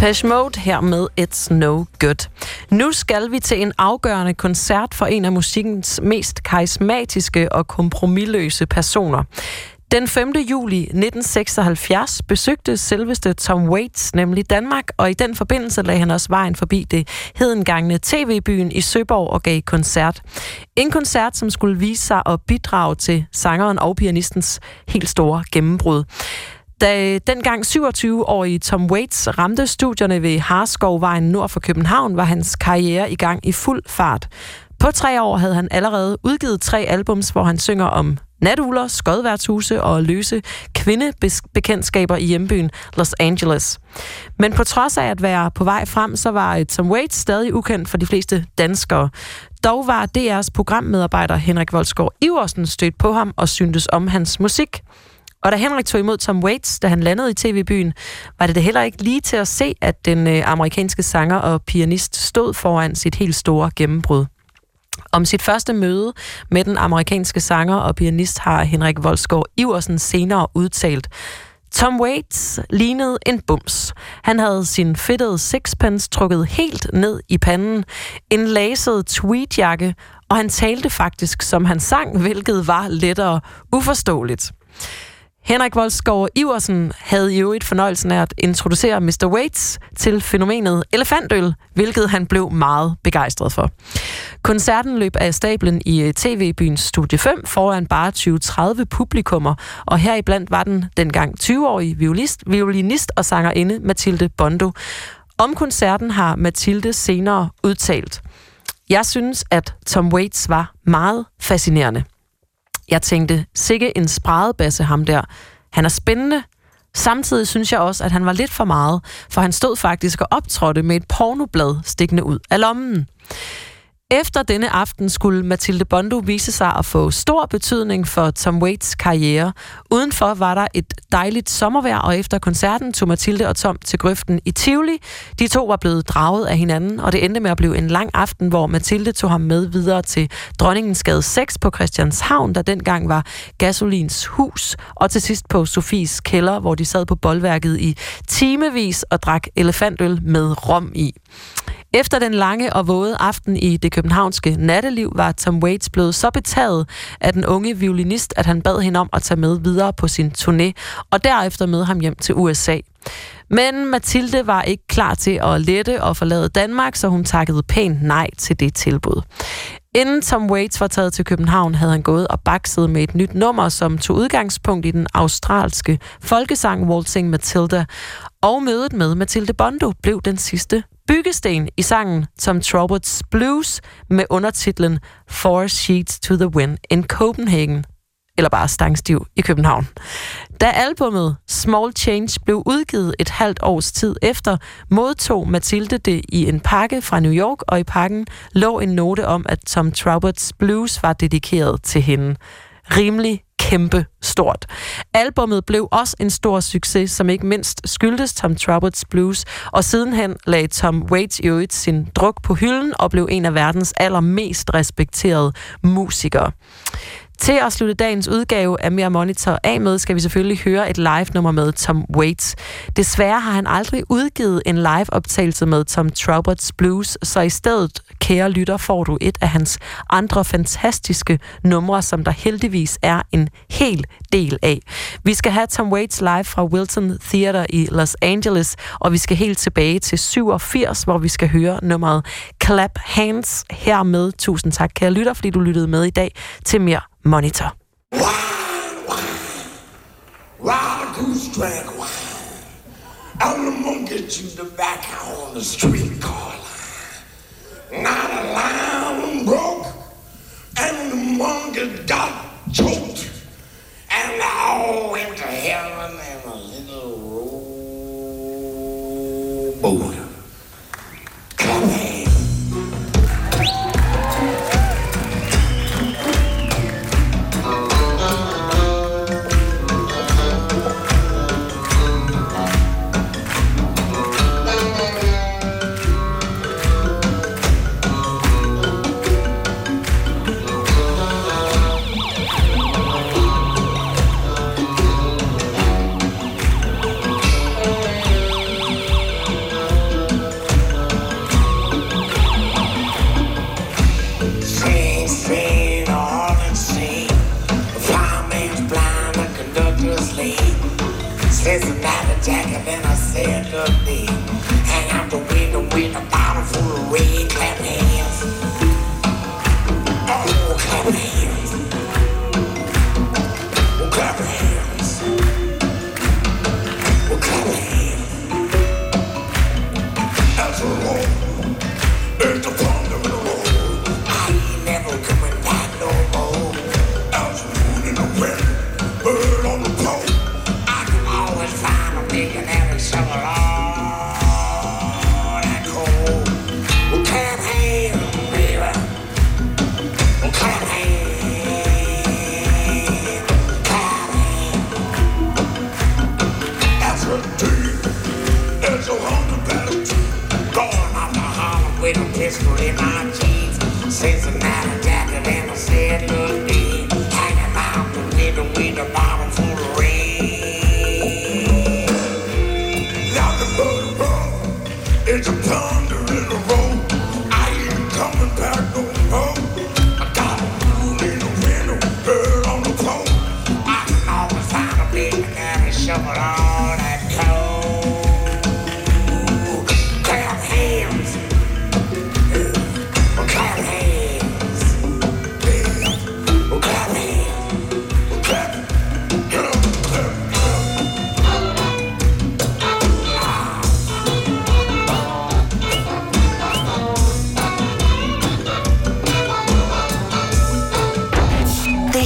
Depeche Mode her med It's No Good. Nu skal vi til en afgørende koncert for en af musikkens mest karismatiske og kompromisløse personer. Den femte juli nitten seksoghalvfjerds besøgte selveste Tom Waits nemlig Danmark, og i den forbindelse lagde han også vejen forbi det hedengangne T V-byen i Søborg og gav koncert. En koncert, som skulle vise sig at bidrage til sangeren og pianistens helt store gennembrud. Da dengang syvogtyve-årige Tom Waits ramte studierne ved Harskovvejen nord for København, var hans karriere i gang i fuld fart. På tre år havde han allerede udgivet tre albums, hvor han synger om natugler, skodværtshuse og løse kvindebekendtskaber i hjembyen Los Angeles. Men på trods af at være på vej frem, så var Tom Waits stadig ukendt for de fleste danskere. Dog var D R's programmedarbejder Henrik Wolsgaard Iversen stødt på ham og syntes om hans musik. Og da Henrik tog imod Tom Waits, da han landede i T V-byen, var det det heller ikke lige til at se, at den amerikanske sanger og pianist stod foran sit helt store gennembrud. Om sit første møde med den amerikanske sanger og pianist har Henrik Wolsgaard Iversen senere udtalt: Tom Waits lignede en bums. Han havde sin fedtede sixpence trukket helt ned i panden, en laset tweedjakke, og han talte faktisk som han sang, hvilket var lettere uforståeligt. Henrik Wolsgaard Iversen havde i øvrigt fornøjelsen af at introducere mister Waits til fænomenet elefantøl, hvilket han blev meget begejstret for. Koncerten løb af stablen i T V-byens Studie fem foran bare tyve til tredive publikummer, og heriblandt var den dengang tyve-årige violist, violinist og sangerinde Mathilde Bondo. Om koncerten har Mathilde senere udtalt: Jeg synes, at Tom Waits var meget fascinerende. Jeg tænkte, sikke en spradebasse ham der. Han er spændende. Samtidig synes jeg også, at han var lidt for meget, for han stod faktisk og optrådte med et pornoblad stikkende ud af lommen. Efter denne aften skulle Mathilde Bondo vise sig at få stor betydning for Tom Waits karriere. Udenfor var der et dejligt sommervejr, og efter koncerten tog Mathilde og Tom til grøften i Tivoli. De to var blevet draget af hinanden, og det endte med at blive en lang aften, hvor Mathilde tog ham med videre til Dronningensgade seks på Christianshavn, der dengang var Gasolins hus, og til sidst på Sofies kælder, hvor de sad på bolværket i timevis og drak elefantøl med rom i. Efter den lange og våde aften i det københavnske natteliv var Tom Waits blevet så betaget af den unge violinist, at han bad hende om at tage med videre på sin turné, og derefter med ham hjem til U S A. Men Mathilde var ikke klar til at lette og forlade Danmark, så hun takkede pænt nej til det tilbud. Inden Tom Waits var taget til København, havde han gået og bakset med et nyt nummer, som tog udgangspunkt i den australske folkesang Waltzing Matilda, og mødet med Mathilde Bondo blev den sidste byggesten i sangen som Troubled Blues med undertitlen Four Sheets to the Wind in Copenhagen, eller bare stangstiv i København. Da albummet Small Change blev udgivet et halvt års tid efter, modtog Mathilde det i en pakke fra New York, og i pakken lå en note om, at Tom Troubled Blues var dedikeret til hende. Rimelig kæmpe stort. Albummet blev også en stor succes, som ikke mindst skyldtes Tom Troubled Blues, og sidenhen lagde Tom Waits i øvrigt sin druk på hylden og blev en af verdens allermest respekterede musikere. Til at slutte dagens udgave af Mer' Monitor af med, skal vi selvfølgelig høre et live-nummer med Tom Waits. Desværre har han aldrig udgivet en live-optagelse med Tom Troubled Blues, så i stedet, kære lytter, får du et af hans andre fantastiske numre, som der heldigvis er en hel del af. Vi skal have Tom Waits live fra Wilton Theater i Los Angeles, og vi skal helt tilbage til syvogfirs, hvor vi skal høre nummeret Clap Hands. Hermed tusind tak, kære lytter, fordi du lyttede med i dag til Mer' Monitor. Wild, wild, wild goose drag wild. Out of Munich you the back out on the street car line. Not a line broke, and the monkey got choked, and they all went to heaven in a little rowboat. says a dollar jack, and then I said, look me. Hang out the window with a bottle full of red, clap hands. Oh, clap hands. Oh, clap hands. Oh, clap hands. That's a roll. There's the problem. Pistol in my jeans, Cincinnati jacket, and I said, look me, hanging out the middle with the bottom full of rain. Now the murder road, it's a thunder in the road. I ain't coming back no more. I got a moon in the window, bird on the pole. I can always find a big and a shovel all that cold. Clap hands.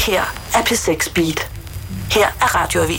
Her er P seks Beat. Her er radioavisen.